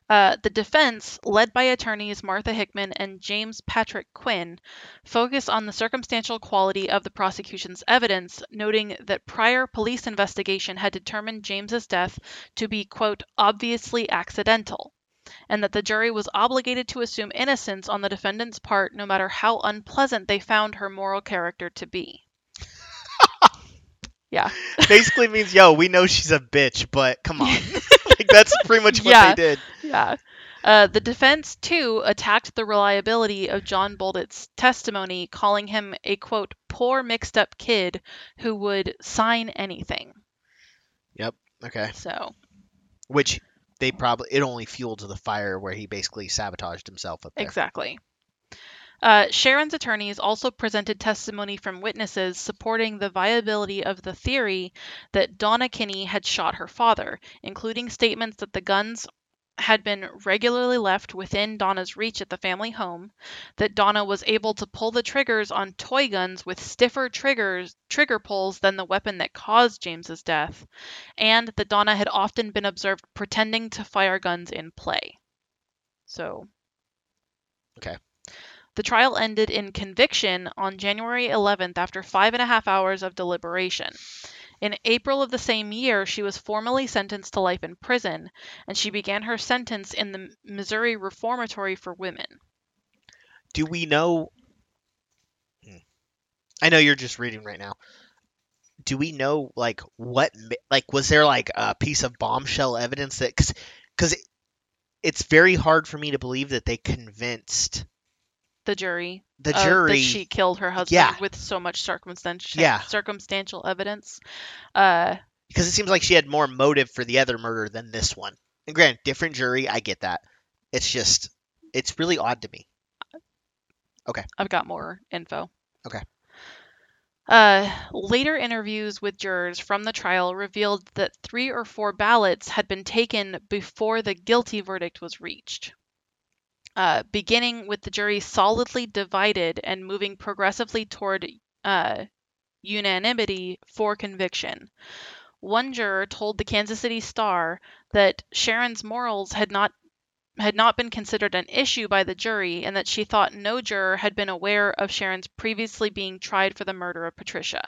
Uh, the defense, led by attorneys Martha Hickman and James Patrick Quinn, focused on the circumstantial quality of the prosecution's evidence, noting that prior police investigation had determined James's death to be, quote, obviously accidental, and that the jury was obligated to assume innocence on the defendant's part no matter how unpleasant they found her moral character to be. Yeah. Basically means, yo, we know she's a bitch, but come on. Like, that's pretty much what yeah. they did. Yeah. Uh, the defense, too, attacked the reliability of John Boldus' testimony, calling him a, quote, poor mixed-up kid who would sign anything. Yep. Okay. So. Which they probably, it only fueled the fire where he basically sabotaged himself up there. Exactly. Uh, Sharon's attorneys also presented testimony from witnesses supporting the viability of the theory that Danna Kinney had shot her father, including statements that the guns had been regularly left within Donna's reach at the family home, that Danna was able to pull the triggers on toy guns with stiffer triggers, trigger pulls than the weapon that caused James's death, and that Danna had often been observed pretending to fire guns in play. So. Okay. The trial ended in conviction on January eleventh after five and a half hours of deliberation. In April of the same year, she was formally sentenced to life in prison, and she began her sentence in the Missouri Reformatory for Women. Do we know... I know you're just reading right now. Do we know, like, what... Like, was there, like, a piece of bombshell evidence that... 'Cause, 'cause it, it's very hard for me to believe that they convinced... The jury. The jury. Uh, that she killed her husband yeah. with so much circumstantial yeah. circumstantial evidence. Uh, because it seems like she had more motive for the other murder than this one. And granted, different jury, I get that. It's just, it's really odd to me. Okay. I've got more info. Okay. Uh, later interviews with jurors from the trial revealed that three or four ballots had been taken before the guilty verdict was reached. Uh, beginning with the jury solidly divided and moving progressively toward uh, unanimity for conviction. One juror told the Kansas City Star that Sharon's morals had not had not been considered an issue by the jury, and that she thought no juror had been aware of Sharon's previously being tried for the murder of Patricia.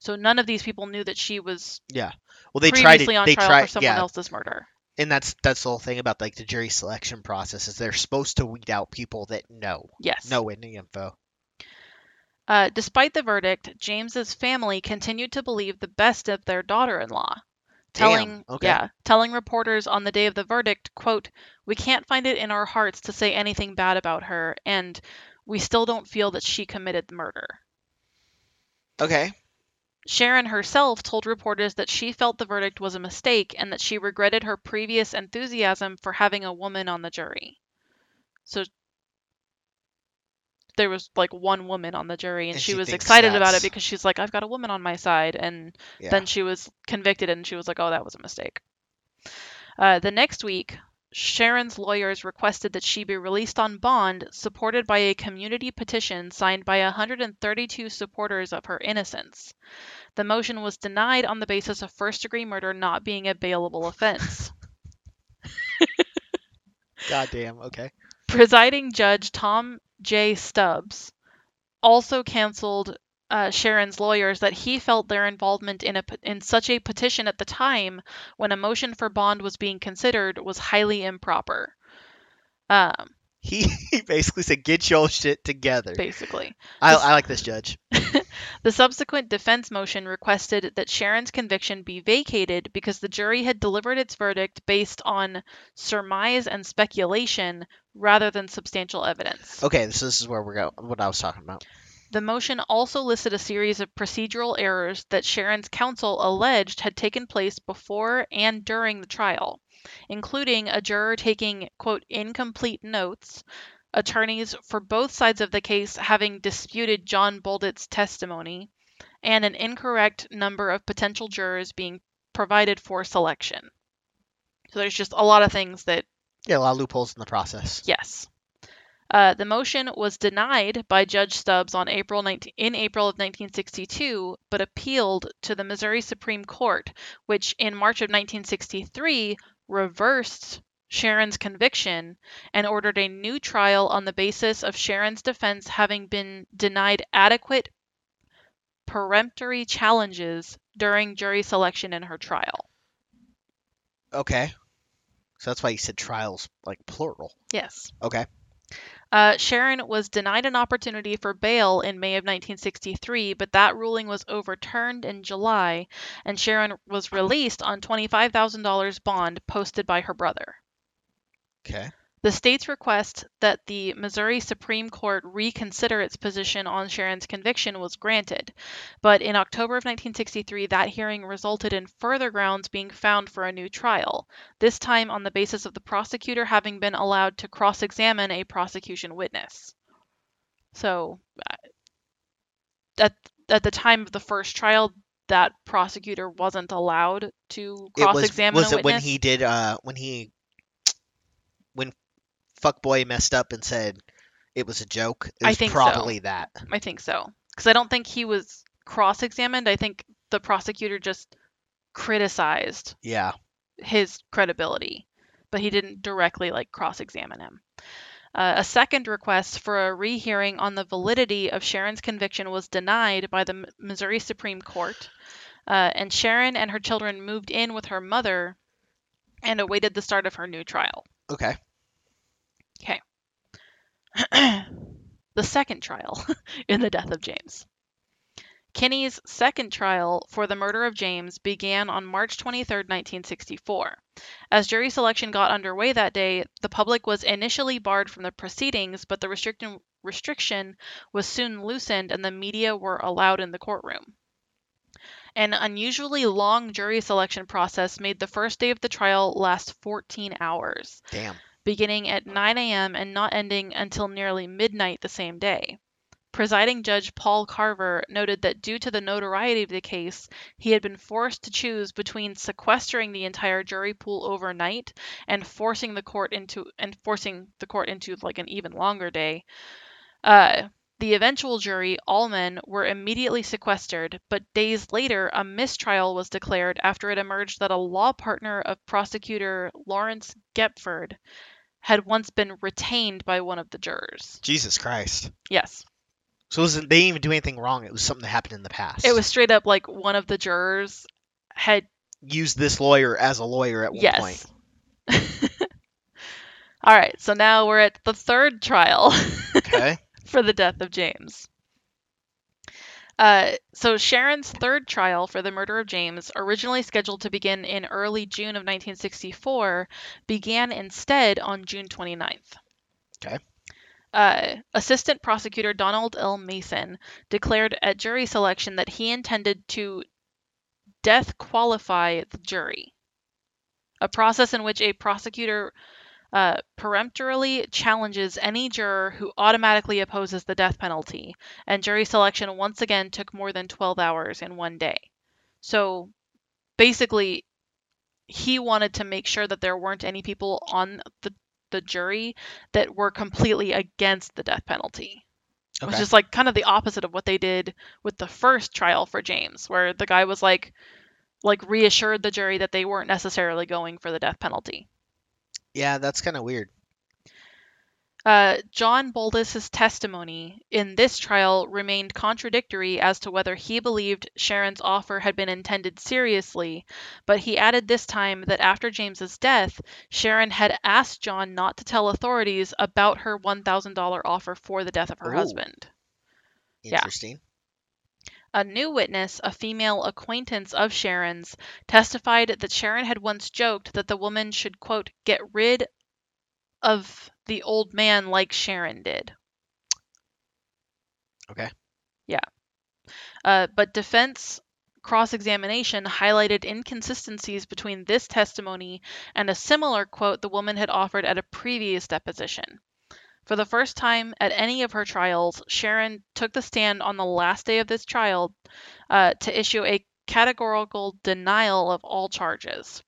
So none of these people knew that she was yeah. Well, they previously tried it, on they trial tried, for someone yeah. else's murder. And that's that's the whole thing about like the jury selection process is they're supposed to weed out people that know. Yes. Know any info. Uh, despite the verdict, James's family continued to believe the best of their daughter-in-law, telling okay. yeah, telling reporters on the day of the verdict, quote, "We can't find it in our hearts to say anything bad about her, and we still don't feel that she committed the murder." Okay. Sharon herself told reporters that she felt the verdict was a mistake and that she regretted her previous enthusiasm for having a woman on the jury. So there was like one woman on the jury, and, and she, she was excited about it because she's like, I've got a woman on my side. And yeah. then she was convicted and she was like, oh, that was a mistake. Uh, the next week, Sharon's lawyers requested that she be released on bond, supported by a community petition signed by one hundred thirty-two supporters of her innocence. The motion was denied on the basis of first-degree murder not being a bailable offense. Goddamn, okay. Presiding Judge Tom J. Stubbs also canceled Uh, Sharon's lawyers that he felt their involvement in a in such a petition at the time when a motion for bond was being considered was highly improper. Um, he, he basically said, get your shit together. Basically. I, the, I like this judge. The subsequent defense motion requested that Sharon's conviction be vacated because the jury had delivered its verdict based on surmise and speculation rather than substantial evidence. Okay, so this is where we're going, what I was talking about. The motion also listed a series of procedural errors that Sharon's counsel alleged had taken place before and during the trial, including a juror taking, quote, incomplete notes, attorneys for both sides of the case having disputed John Boldus' testimony, and an incorrect number of potential jurors being provided for selection. So there's just a lot of things that... Yeah, a lot of loopholes in the process. Yes. Uh, the motion was denied by Judge Stubbs on April nineteenth, in April of nineteen sixty-two, but appealed to the Missouri Supreme Court, which in March of nineteen sixty-three reversed Sharon's conviction and ordered a new trial on the basis of Sharon's defense having been denied adequate peremptory challenges during jury selection in her trial. Okay. So that's why you said trials, like, plural. Yes. Okay. Uh, Sharon was denied an opportunity for bail in May of nineteen sixty-three, but that ruling was overturned in July, and Sharon was released on twenty-five thousand dollars bond posted by her brother. Okay. The state's request that the Missouri Supreme Court reconsider its position on Sharon's conviction was granted, but in October of nineteen sixty-three, that hearing resulted in further grounds being found for a new trial, this time on the basis of the prosecutor having been allowed to cross-examine a prosecution witness. So, at, at the time of the first trial, that prosecutor wasn't allowed to cross-examine a witness. Was it when he did, uh, when he, when Fuckboy messed up and said it was a joke? It was I think probably so. that. I think so. Because I don't think he was cross-examined. I think the prosecutor just criticized yeah. his credibility, but he didn't directly like cross-examine him. Uh, a second request for a rehearing on the validity of Sharon's conviction was denied by the M- Missouri Supreme Court, uh, and Sharon and her children moved in with her mother and awaited the start of her new trial. Okay. Okay. The second trial in the death of James. Kinney's second trial for the murder of James began on March twenty-third, nineteen sixty-four. As jury selection got underway that day, the public was initially barred from the proceedings, but the restriction restriction was soon loosened and the media were allowed in the courtroom. An unusually long jury selection process made the first day of the trial last fourteen hours. Damn. Beginning at nine a.m. and not ending until nearly midnight the same day. Presiding Judge Paul Carver noted that due to the notoriety of the case, he had been forced to choose between sequestering the entire jury pool overnight and forcing the court into and forcing the court into like an even longer day. Uh, the eventual jury, all men, were immediately sequestered, but days later a mistrial was declared after it emerged that a law partner of prosecutor Lawrence Gepford had once been retained by one of the jurors. Jesus Christ. Yes. So it wasn't, they didn't even do anything wrong. It was something that happened in the past. It was straight up like one of the jurors had used this lawyer as a lawyer at one yes. point. All right. So now we're at the third trial okay. for the death of James. Uh, so Sharon's third trial for the murder of James, originally scheduled to begin in early June of nineteen sixty-four, began instead on June twenty-ninth. Okay. Uh, Assistant Prosecutor Donald L. Mason declared at jury selection that he intended to death qualify the jury, a process in which a prosecutor uh, peremptorily challenges any juror who automatically opposes the death penalty, and jury selection once again took more than twelve hours in one day. So basically, he wanted to make sure that there weren't any people on the the jury that were completely against the death penalty, okay. which is like kind of the opposite of what they did with the first trial for James, where the guy was like, like reassured the jury that they weren't necessarily going for the death penalty. Yeah, that's kind of weird. Uh, John Boldus's testimony in this trial remained contradictory as to whether he believed Sharon's offer had been intended seriously, but he added this time that after James's death, Sharon had asked John not to tell authorities about her one thousand dollars offer for the death of her Ooh. husband. Interesting. Yeah. A new witness, a female acquaintance of Sharon's, testified that Sharon had once joked that the woman should, quote, get rid of of the old man like Sharon did. Okay. Yeah. Uh, but defense cross-examination highlighted inconsistencies between this testimony and a similar quote the woman had offered at a previous deposition. For the first time at any of her trials, Sharon took the stand on the last day of this trial uh, to issue a categorical denial of all charges.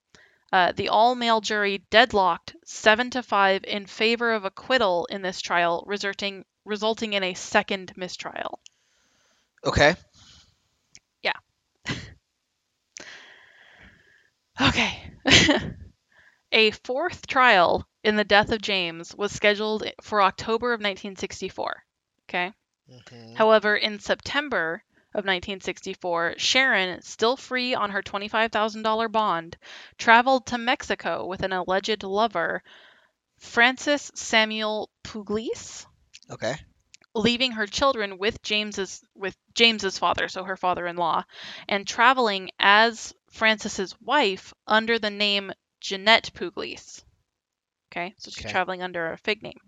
Uh, the all-male jury deadlocked seven to five in favor of acquittal in this trial, resulting resulting in a second mistrial. Okay. Yeah. Okay. A fourth trial in the death of James was scheduled for October of nineteen sixty-four. Okay. Mm-hmm. However, in September of nineteen sixty-four, Sharon, still free on her twenty-five thousand dollars bond, traveled to Mexico with an alleged lover, Francis Samuel Puglis. Okay. Leaving her children with James's with James's father, so her father-in-law, and traveling as Francis's wife under the name Jeanette Puglis. Okay, so she's okay. traveling under a fake name.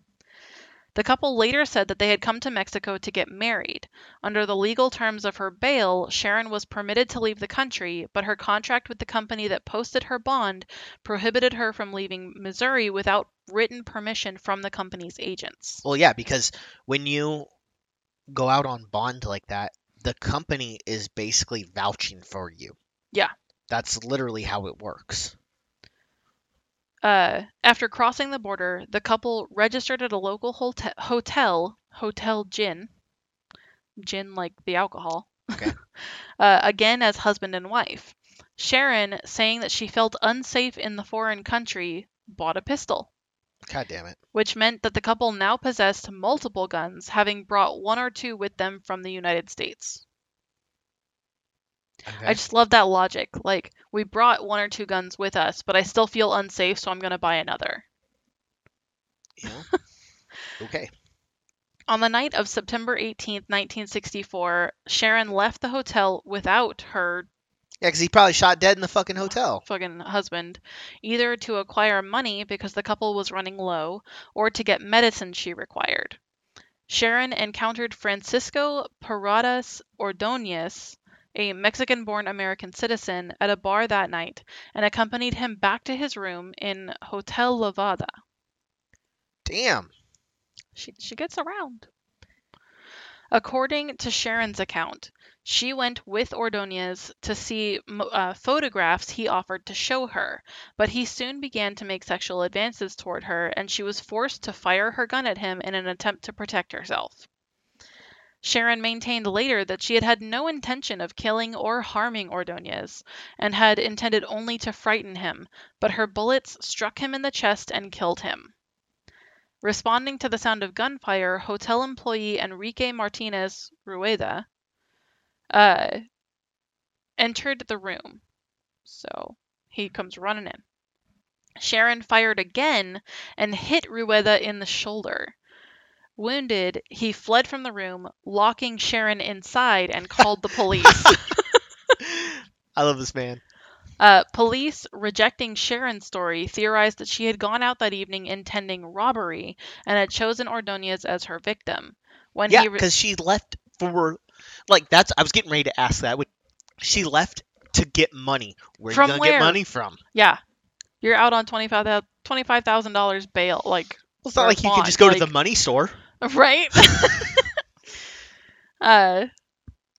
The couple later said that they had come to Mexico to get married. Under the legal terms of her bail, Sharon was permitted to leave the country, but her contract with the company that posted her bond prohibited her from leaving Missouri without written permission from the company's agents. Well, yeah, because when you go out on bond like that, the company is basically vouching for you. Yeah. That's literally how it works. Uh, after crossing the border, the couple registered at a local hotel, hotel, Hotel Gin, gin like the alcohol, okay. uh, again as husband and wife. Sharon, saying that she felt unsafe in the foreign country, bought a pistol. God damn it. Which meant that the couple now possessed multiple guns, having brought one or two with them from the United States. Okay. I just love that logic. Like, we brought one or two guns with us, but I still feel unsafe, so I'm going to buy another. Yeah. Okay. On the night of September eighteenth, nineteen sixty-four, Sharon left the hotel without her... Yeah, because he probably shot dead in the fucking hotel. Fucking husband. Either to acquire money, because the couple was running low, or to get medicine she required. Sharon encountered Francisco Paredes Ordóñez, a Mexican-born American citizen, at a bar that night and accompanied him back to his room in Hotel Lavada. Damn. She she gets around. According to Sharon's account, she went with Ordóñez to see uh, photographs he offered to show her, but he soon began to make sexual advances toward her, and she was forced to fire her gun at him in an attempt to protect herself. Sharon maintained later that she had had no intention of killing or harming Ordóñez, and had intended only to frighten him, but her bullets struck him in the chest and killed him. Responding to the sound of gunfire, hotel employee Enrique Martinez Rueda uh, entered the room. So he comes running in. Sharon fired again and hit Rueda in the shoulder. Wounded, he fled from the room, locking Sharon inside, and called the police. I love this man. Uh, police, rejecting Sharon's story, theorized that she had gone out that evening intending robbery and had chosen Ordóñez as her victim. When yeah, because re- she left for, like, that's. I was getting ready to ask that. She left to get money. Where from are you going to get money from? Yeah. You're out on twenty-five thousand dollars bail, like. Well, it's not like you can just go like, to the money store. Right? uh,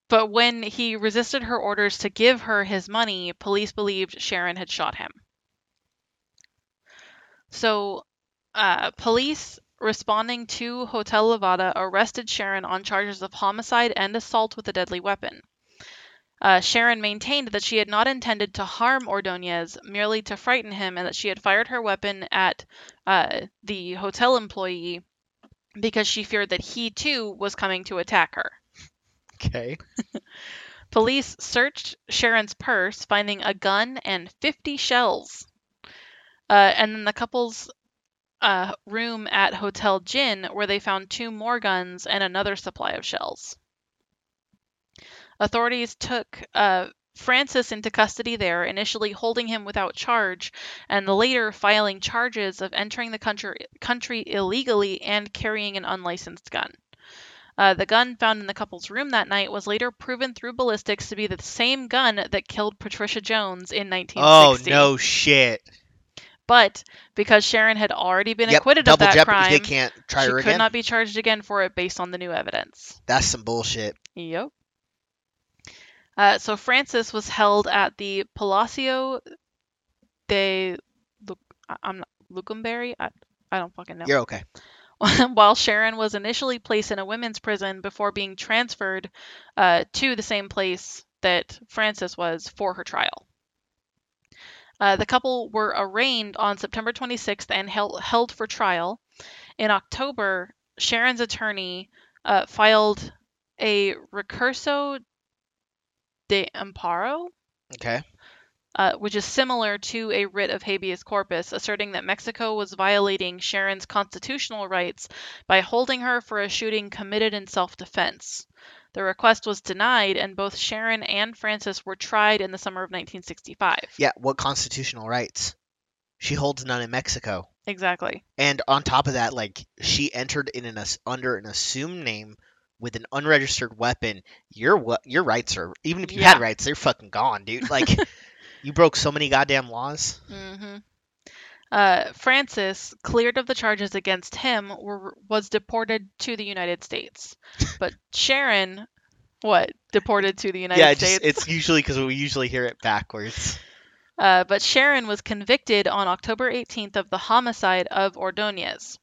but when he resisted her orders to give her his money, police believed Sharon had shot him. So, uh, police responding to Hotel Lavada arrested Sharon on charges of homicide and assault with a deadly weapon. Uh, Sharon maintained that she had not intended to harm Ordóñez, merely to frighten him, and that she had fired her weapon at uh, the hotel employee because she feared that he, too, was coming to attack her. Okay. Police searched Sharon's purse, finding a gun and fifty shells. Uh, and then the couple's uh, room at Hotel Gin, where they found two more guns and another supply of shells. Authorities took uh, Francis into custody there, initially holding him without charge, and later filing charges of entering the country, country illegally and carrying an unlicensed gun. Uh, the gun found in the couple's room that night was later proven through ballistics to be the same gun that killed Patricia Jones in nineteen sixty. Oh, no shit. But because Sharon had already been yep, acquitted of that crime, they can't try she her could again. Not be charged again for it based on the new evidence. That's some bullshit. Yep. Uh, so Francis was held at the Palacio de Lu- I'm not, Lucumberry? I, I don't fucking know. You're okay. While Sharon was initially placed in a women's prison before being transferred uh, to the same place that Francis was for her trial. Uh, the couple were arraigned on September twenty-sixth and held, held for trial. In October, Sharon's attorney uh, filed a recurso de amparo, okay, uh, which is similar to a writ of habeas corpus, asserting that Mexico was violating Sharon's constitutional rights by holding her for a shooting committed in self-defense. The request was denied, and both Sharon and Francis were tried in the summer of nineteen sixty-five. Yeah, what constitutional rights? She holds none in Mexico. Exactly. And on top of that, like, she entered in an under an assumed name with an unregistered weapon. Your your rights are, even if you yeah. had rights, they're fucking gone, dude. Like, you broke so many goddamn laws. Mm-hmm. Uh, Francis, cleared of the charges against him, were, was deported to the United States. But Sharon, what? Deported to the United yeah, States? Yeah, it's usually because we usually hear it backwards. Uh, but Sharon was convicted on October eighteenth of the homicide of Ordóñez.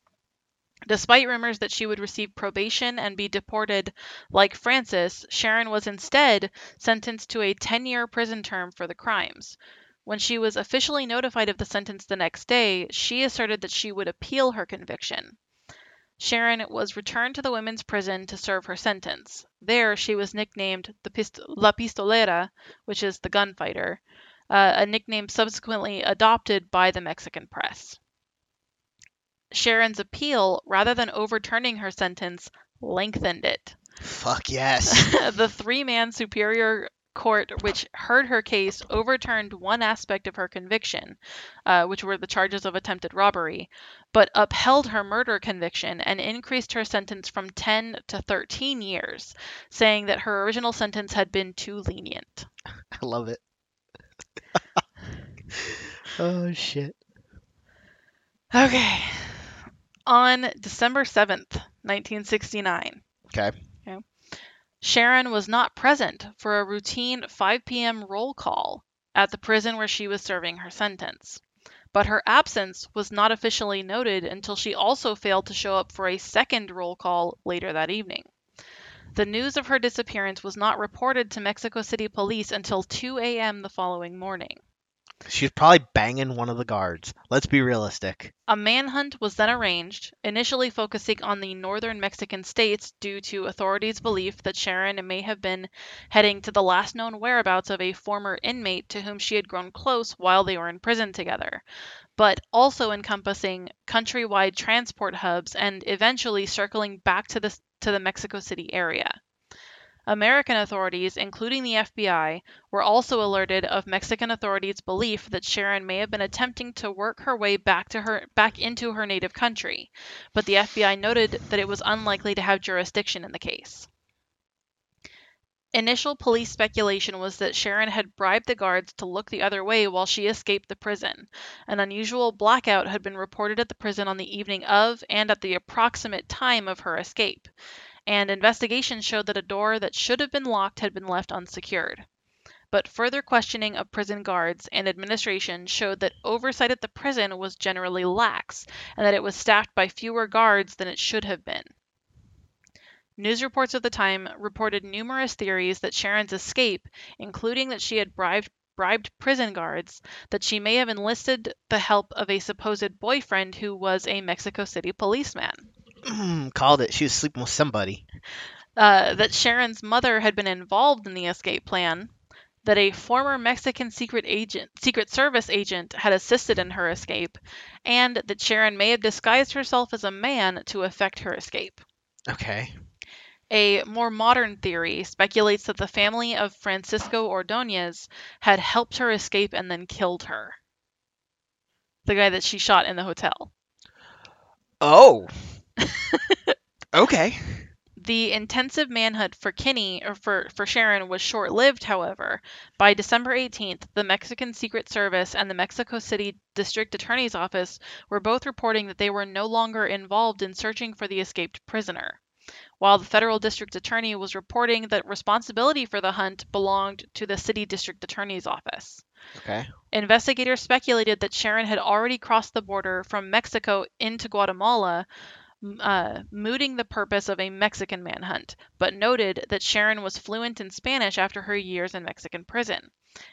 Despite rumors that she would receive probation and be deported like Francis, Sharon was instead sentenced to a ten-year prison term for the crimes. When she was officially notified of the sentence the next day, she asserted that she would appeal her conviction. Sharon was returned to the women's prison to serve her sentence. There, she was nicknamed the Pist- La Pistolera, which is the gunfighter, uh, a nickname subsequently adopted by the Mexican press. Sharon's appeal, rather than overturning her sentence, lengthened it. Fuck yes. The three-man superior court, which heard her case, overturned one aspect of her conviction, uh, which were the charges of attempted robbery, but upheld her murder conviction and increased her sentence from ten to thirteen years, saying that her original sentence had been too lenient. I love it. Oh, shit. Okay. On December seventh, nineteen sixty-nine. Okay. Okay. Sharon was not present for a routine five p.m. roll call at the prison where she was serving her sentence. But her absence was not officially noted until she also failed to show up for a second roll call later that evening. The news of her disappearance was not reported to Mexico City police until two a.m. the following morning. She's probably banging one of the guards. Let's be realistic. A manhunt was then arranged, initially focusing on the northern Mexican states due to authorities' belief that Sharon may have been heading to the last known whereabouts of a former inmate to whom she had grown close while they were in prison together, but also encompassing countrywide transport hubs and eventually circling back to the, to the Mexico City area. American authorities, including the F B I, were also alerted of Mexican authorities' belief that Sharon may have been attempting to work her way back to her back into her native country, but the F B I noted that it was unlikely to have jurisdiction in the case. Initial police speculation was that Sharon had bribed the guards to look the other way while she escaped the prison. An unusual blackout had been reported at the prison on the evening of and at the approximate time of her escape, and investigation showed that a door that should have been locked had been left unsecured. But further questioning of prison guards and administration showed that oversight at the prison was generally lax, and that it was staffed by fewer guards than it should have been. News reports of the time reported numerous theories that Sharon's escape, including that she had bribed bribed prison guards, that she may have enlisted the help of a supposed boyfriend who was a Mexico City policeman. Called it. She was sleeping with somebody. Uh, that Sharon's mother had been involved in the escape plan. That a former Mexican secret agent, Secret Service agent had assisted in her escape. And that Sharon may have disguised herself as a man to effect her escape. Okay. A more modern theory speculates that the family of Francisco Ordóñez had helped her escape and then killed her. The guy that she shot in the hotel. Oh. Okay. The intensive manhunt for Kinney or for, for Sharon was short-lived, however. By December eighteenth, the Mexican Secret Service and the Mexico City District Attorney's Office were both reporting that they were no longer involved in searching for the escaped prisoner, while the federal district attorney was reporting that responsibility for the hunt belonged to the city district attorney's office. Okay. Investigators speculated that Sharon had already crossed the border from Mexico into Guatemala, Uh, mooting the purpose of a Mexican manhunt, but noted that Sharon was fluent in Spanish after her years in Mexican prison,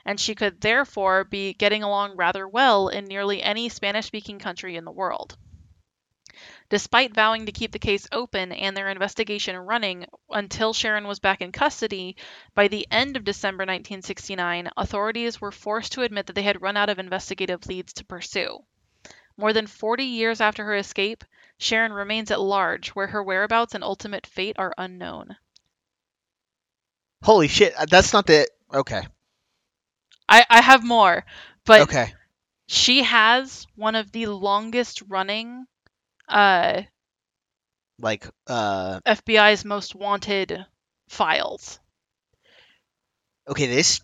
and she could therefore be getting along rather well in nearly any Spanish-speaking country in the world. Despite vowing to keep the case open and their investigation running until Sharon was back in custody, by the end of December nineteen sixty-nine, authorities were forced to admit that they had run out of investigative leads to pursue. More than forty years after her escape, Sharon remains at large, where her whereabouts and ultimate fate are unknown. Holy shit, that's not the... Okay. I, I have more, but... Okay. She has one of the longest running uh like uh F B I's most wanted files. Okay, this,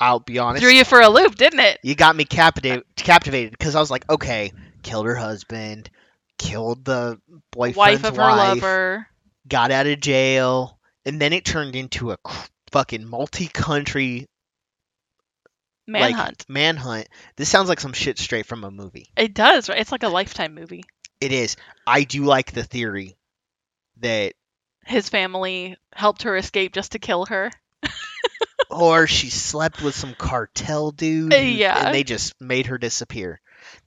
I'll be honest, threw you for a loop, didn't it? You got me captiv- captivated because I was like, okay, killed her husband, killed the boyfriend's wife of her wife, lover, got out of jail, and then it turned into a cr- fucking multi-country manhunt. Like, manhunt. This sounds like some shit straight from a movie. It does, right? It's like a Lifetime movie. It is. I do like the theory that his family helped her escape just to kill her. Or she slept with some cartel dude, yeah, and they just made her disappear.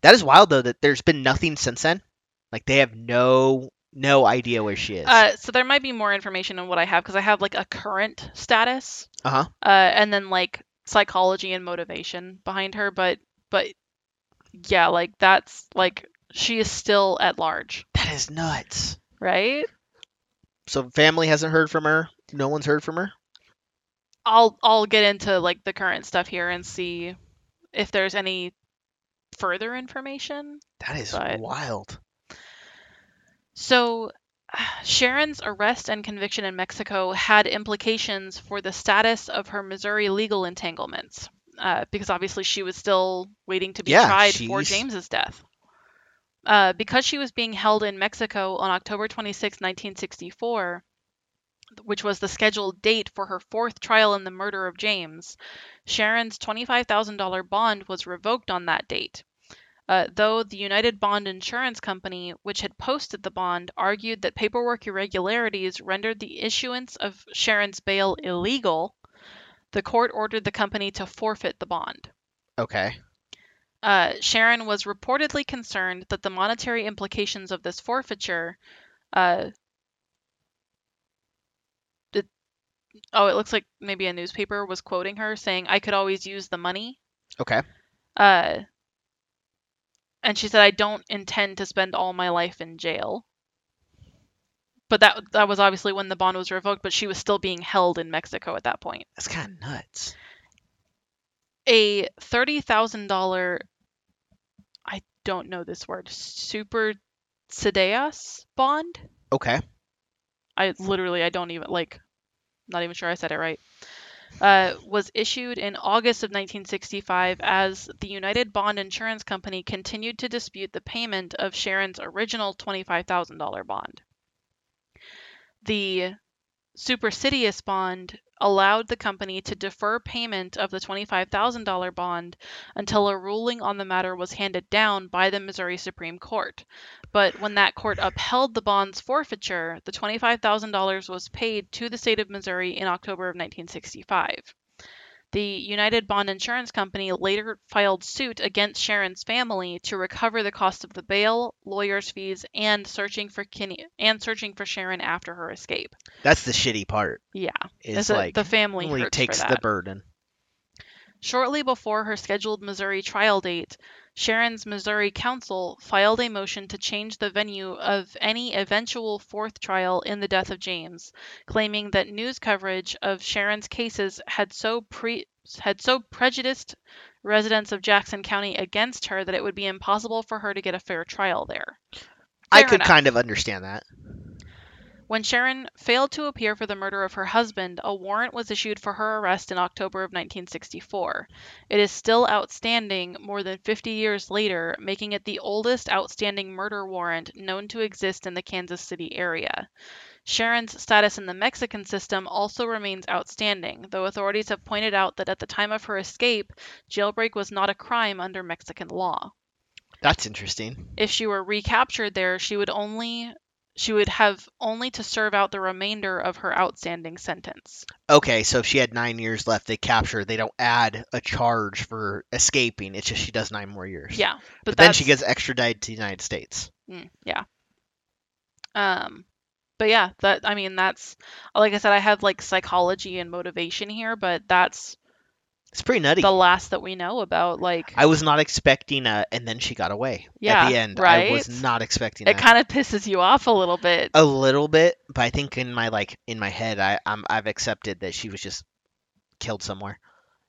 That is wild, though, that there's been nothing since then. Like, they have no no idea where she is. Uh, so there might be more information on what I have, because I have, like, a current status. Uh-huh. Uh, and then, like, psychology and motivation behind her. But, but yeah, like, that's, like, she is still at large. That is nuts. Right? So family hasn't heard from her? No one's heard from her? I'll I'll get into, like, the current stuff here and see if there's any further information. That is but... wild. So, Sharon's arrest and conviction in Mexico had implications for the status of her Missouri legal entanglements, uh, because obviously she was still waiting to be yeah, tried she's... for James's death. Uh, because she was being held in Mexico on October twenty-sixth, nineteen sixty-four, which was the scheduled date for her fourth trial in the murder of James, Sharon's twenty-five thousand dollars bond was revoked on that date. Uh, though the United Bond Insurance Company, which had posted the bond, argued that paperwork irregularities rendered the issuance of Sharon's bail illegal, the court ordered the company to forfeit the bond. Okay. Uh, Sharon was reportedly concerned that the monetary implications of this forfeiture... Uh, Oh, it looks like maybe a newspaper was quoting her, saying, "I could always use the money." Okay. Uh, and she said, "I don't intend to spend all my life in jail." But that that was obviously when the bond was revoked, but she was still being held in Mexico at that point. That's kind of nuts. A thirty thousand dollars, I don't know this word, super sedeas bond? Okay. I literally, I don't even, like... Not even sure I said it right, uh, was issued in August of nineteen sixty-five as the United Bond Insurance Company continued to dispute the payment of Sharon's original twenty-five thousand dollars bond. The supersedeas bond allowed the company to defer payment of the twenty-five thousand dollars bond until a ruling on the matter was handed down by the Missouri Supreme Court. But when that court upheld the bond's forfeiture, the twenty-five thousand dollars was paid to the state of Missouri in October of nineteen sixty-five. The United Bond Insurance Company later filed suit against Sharon's family to recover the cost of the bail, lawyers' fees, and searching for Kinney, and searching for Sharon after her escape. That's the shitty part. Yeah, it's like the family really takes the burden. Shortly before her scheduled Missouri trial date, Sharon's Missouri counsel filed a motion to change the venue of any eventual fourth trial in the death of James, claiming that news coverage of Sharon's cases had so pre- had so prejudiced residents of Jackson County against her that it would be impossible for her to get a fair trial there. Fair I could enough. kind of understand that. When Sharon failed to appear for the murder of her husband, a warrant was issued for her arrest in October of nineteen sixty-four. It is still outstanding more than fifty years later, making it the oldest outstanding murder warrant known to exist in the Kansas City area. Sharon's status in the Mexican system also remains outstanding, though authorities have pointed out that at the time of her escape, jailbreak was not a crime under Mexican law. That's interesting. If she were recaptured there, she would only... She would have only to serve out the remainder of her outstanding sentence. Okay, so if she had nine years left, they capture, they don't add a charge for escaping. It's just she does nine more years. Yeah. But, but then she gets extradited to the United States. Yeah. Um, but yeah, that I mean, that's, like I said, I have like psychology and motivation here, but that's... It's pretty nutty. The last that we know about, like... I was not expecting a... And then she got away. Yeah, at the end. Right? I was not expecting it that. It kind of pisses you off a little bit. A little bit. But I think in my, like, in my head, I, I'm, I've accepted that she was just killed somewhere.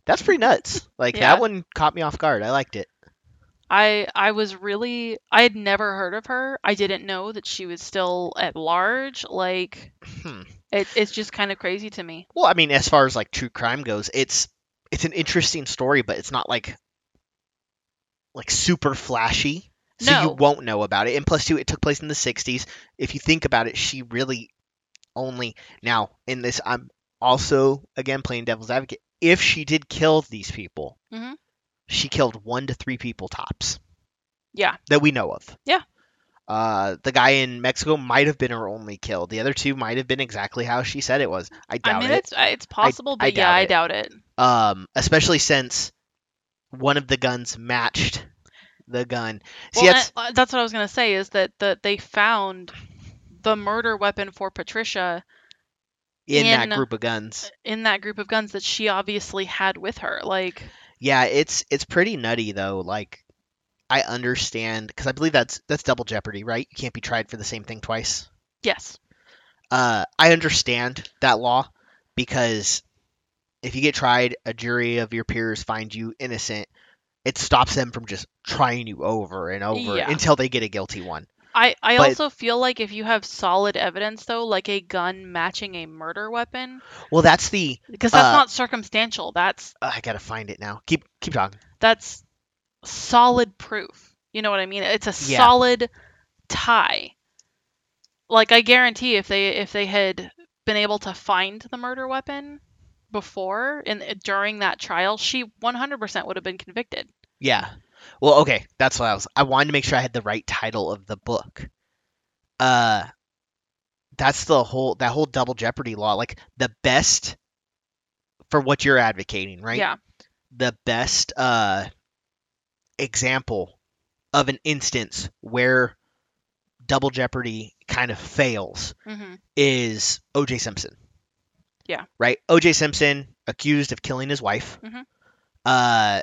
That's pretty nuts. Like, yeah. That one caught me off guard. I liked it. I I was really I had never heard of her. I didn't know that she was still at large. Like, hmm. it, it's just kind of crazy to me. Well, I mean, as far as like true crime goes, it's it's an interesting story, but it's not like like super flashy, so no. you won't know about it. And plus, too, it took place in the sixties. If you think about it, she really only now in this. I'm also again playing devil's advocate. If she did kill these people. Mm-hmm. She killed one to three people tops. Yeah. That we know of. Yeah. Uh, the guy in Mexico might have been her only kill. The other two might have been exactly how she said it was. I doubt it. I mean, it. it's it's possible, I, but I yeah, I doubt it. Um, especially since one of the guns matched the gun. See, well, that's... I, that's what I was gonna say is that the, they found the murder weapon for Patricia in, in that group of guns. In that group of guns that she obviously had with her, like. Yeah, it's it's pretty nutty though. Like, I understand because I believe that's that's double jeopardy, right? You can't be tried for the same thing twice. Yes. Uh, I understand that law because if you get tried, a jury of your peers find you innocent. It stops them from just trying you over and over yeah. until they get a guilty one. I, I but, also feel like if you have solid evidence, though, like a gun matching a murder weapon. Well, that's the... Because that's uh, not circumstantial. That's... Uh, I gotta find it now. Keep keep talking. That's solid proof. You know what I mean? It's a yeah. solid tie. Like, I guarantee if they if they had been able to find the murder weapon before, in, during that trial, she one hundred percent would have been convicted. Yeah. Well, okay, that's what I was... I wanted to make sure I had the right title of the book. Uh, that's the whole... That whole double jeopardy law, like, the best for what you're advocating, right? Yeah. The best uh, example of an instance where double jeopardy kind of fails mm-hmm. is O J Simpson. Yeah. Right? O J Simpson, accused of killing his wife. Mm-hmm. Uh...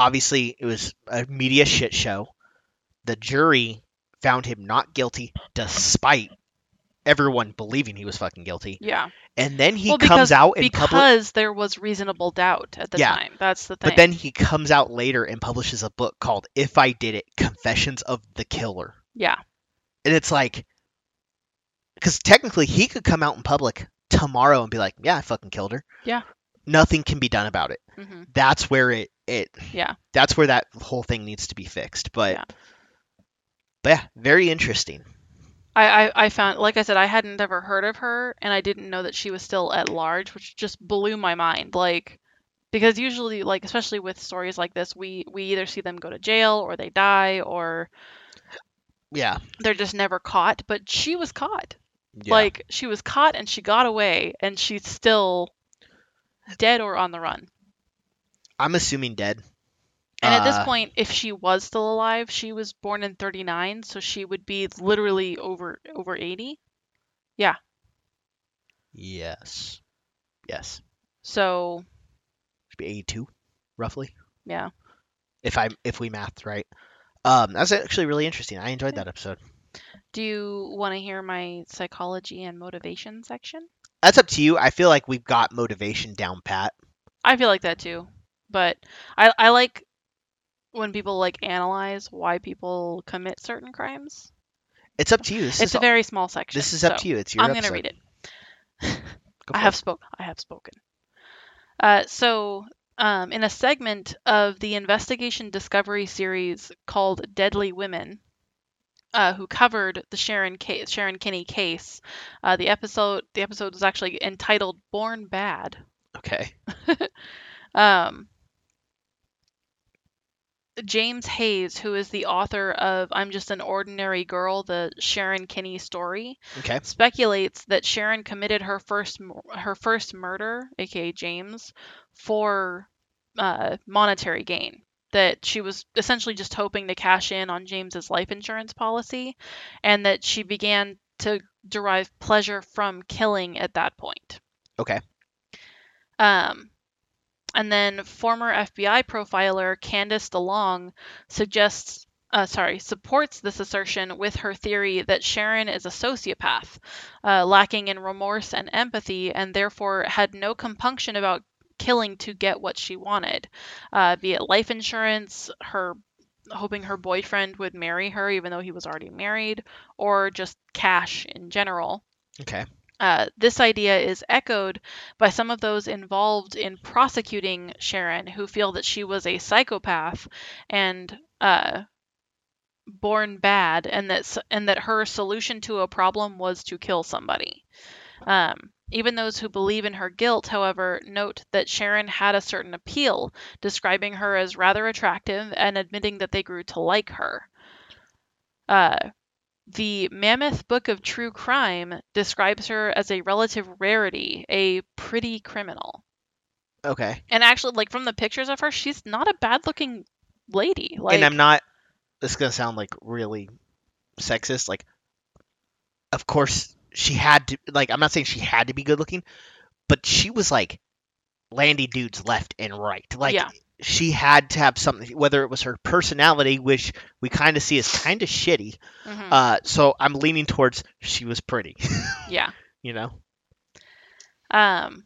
Obviously, it was a media shit show. The jury found him not guilty despite everyone believing he was fucking guilty. Yeah. And then he well, because, comes out in public... Because there was reasonable doubt at the yeah. time. That's the thing. But then he comes out later and publishes a book called If I Did It, Confessions of the Killer. Yeah. And it's like... Because technically, he could come out in public tomorrow and be like, yeah, I fucking killed her. Yeah. Nothing can be done about it. Mm-hmm. That's where it... It yeah. That's where that whole thing needs to be fixed. But yeah, but yeah very interesting. I, I, I found, like I said, I hadn't ever heard of her, and I didn't know that she was still at large, which just blew my mind. Like, because usually, like, especially with stories like this, we, we either see them go to jail or they die or yeah, they're just never caught. But she was caught. Yeah. Like, she was caught and she got away, and she's still dead or on the run. I'm assuming dead. And at uh, this point, if she was still alive, she was born in thirty-nine, so she would be literally over over eighty. Yeah. Yes. Yes. So. She'd be eighty-two, roughly. Yeah. If I if we mathed right, um, that was actually really interesting. I enjoyed that episode. Do you want to hear my psychology and motivation section? That's up to you. I feel like we've got motivation down pat. I feel like that too. But I, I like when people, like, analyze why people commit certain crimes. It's up to you. This it's a all, very small section. This is up so to you. It's your I'm going to read it. Go I, have spoke, I have spoken. Uh, so, um, in a segment of the Investigation Discovery series called Deadly Women, uh, who covered the Sharon case, Sharon Kinney case, uh, the episode the episode was actually entitled Born Bad. Okay. um... James Hayes, who is the author of I'm Just an Ordinary Girl, the Sharon Kinney story, okay. speculates that Sharon committed her first her first murder, aka James, for uh, monetary gain. That she was essentially just hoping to cash in on James's life insurance policy, and that she began to derive pleasure from killing at that point. Okay. Um. And then former F B I profiler Candace DeLong suggests, uh, sorry, supports this assertion with her theory that Sharon is a sociopath, uh, lacking in remorse and empathy, and therefore had no compunction about killing to get what she wanted, uh, be it life insurance, her hoping her boyfriend would marry her, even though he was already married, or just cash in general. Okay. Uh, this idea is echoed by some of those involved in prosecuting Sharon, who feel that she was a psychopath and uh, born bad, and that and that her solution to a problem was to kill somebody. Um, even those who believe in her guilt, however, note that Sharon had a certain appeal, describing her as rather attractive and admitting that they grew to like her. Uh, The Mammoth Book of True Crime describes her as a relative rarity, a pretty criminal. Okay. And actually, like, from the pictures of her, she's not a bad-looking lady. Like, and I'm not... This is going to sound, like, really sexist. Like, of course, she had to... Like, I'm not saying she had to be good-looking, but she was, like, landy dudes left and right. Like, yeah. She had to have something, whether it was her personality, which we kind of see is kind of shitty. Mm-hmm. Uh, so I'm leaning towards she was pretty. Yeah. You know? Um,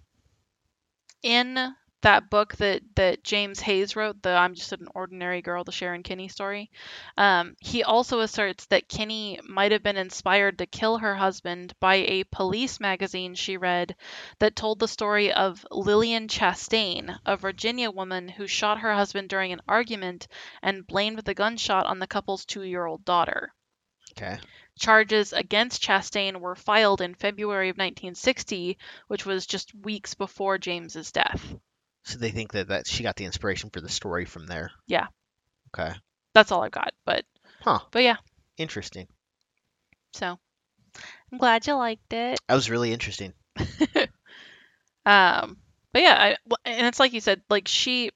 in that book that, that James Hayes wrote, the I'm Just an Ordinary Girl, the Sharon Kinney story, um, he also asserts that Kinney might have been inspired to kill her husband by a police magazine she read that told the story of Lillian Chastain, a Virginia woman who shot her husband during an argument and blamed the gunshot on the couple's two-year-old daughter. Okay. Charges against Chastain were filed in February of nineteen sixty, which was just weeks before James's death. So they think that, that she got the inspiration for the story from there. Yeah. Okay. That's all I've got, but... Huh. But yeah. Interesting. So, I'm glad you liked it. That was really interesting. um, but yeah, I, and it's like you said, like, she...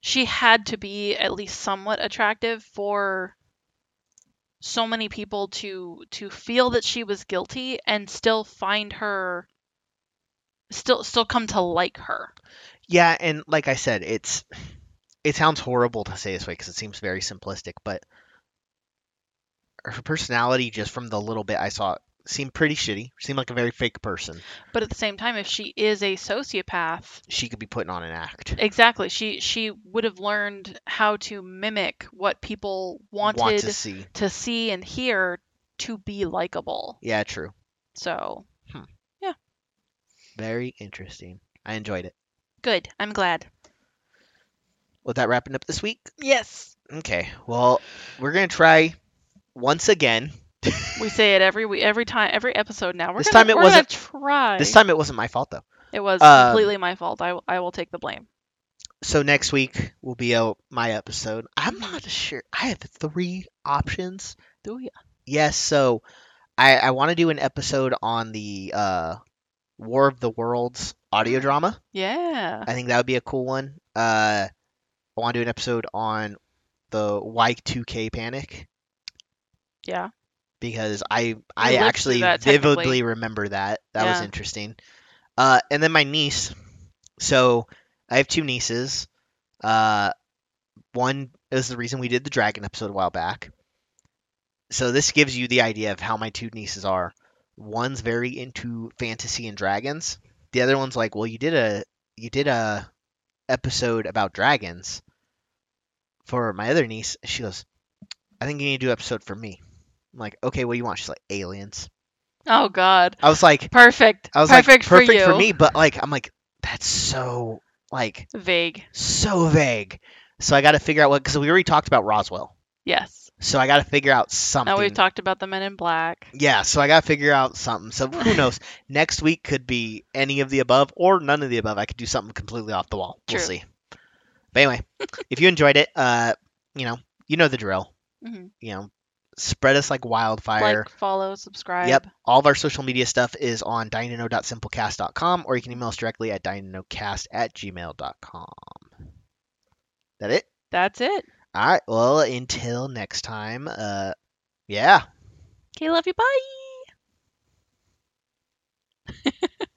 She had to be at least somewhat attractive for so many people to to feel that she was guilty and still find her... still still come to like her. Yeah, and like I said, it's it sounds horrible to say this way because it seems very simplistic, but her personality, just from the little bit I saw, seemed pretty shitty. Seemed like a very fake person. But at the same time, if she is a sociopath, she could be putting on an act. Exactly. She she would have learned how to mimic what people wanted Want to see. to see and hear to be likable. Yeah, true. So... Very interesting. I enjoyed it. Good. I'm glad. With that wrapping up this week? Yes. Okay. Well, we're going to try once again. We say it every week, every time, every episode now. We're this gonna, time it we're wasn't. Try. This time it wasn't my fault, though. It was um, completely my fault. I, I will take the blame. So next week will be a, my episode. I'm not sure. I have three options. Do ya? Yes. So I, I want to do an episode on the... Uh, War of the Worlds audio drama. Yeah. I think that would be a cool one. Uh, I want to do an episode on the Y two K panic. Yeah. Because I I actually that, vividly remember that. That yeah. was interesting. Uh, and then my niece. So I have two nieces. Uh, one is the reason we did the dragon episode a while back. So this gives you the idea of how my two nieces are. One's very into fantasy and dragons. The other one's like, well, you did a you did a episode about dragons for my other niece. She goes, I think you need to do an episode for me. I'm like, okay, what do you want? She's like, aliens. Oh God. I was like, perfect. I was perfect like, perfect for, you. for me. But like, I'm like, that's so like vague, so vague. So I got to figure out what, because we already talked about Roswell. Yes. So I got to figure out something. Now we've talked about the Men in Black. Yeah, so I got to figure out something. So who knows? Next week could be any of the above or none of the above. I could do something completely off the wall. True. We'll see. But anyway, if you enjoyed it, uh, you know, you know the drill. Mm-hmm. You know, spread us like wildfire. Like, follow, subscribe. Yep. All of our social media stuff is on dine to know dot simplecast dot com, or you can email us directly at dine to know cast at gmail dot com. That it? That's it. All right. Well, until next time. Uh, yeah. Okay. Love you. Bye.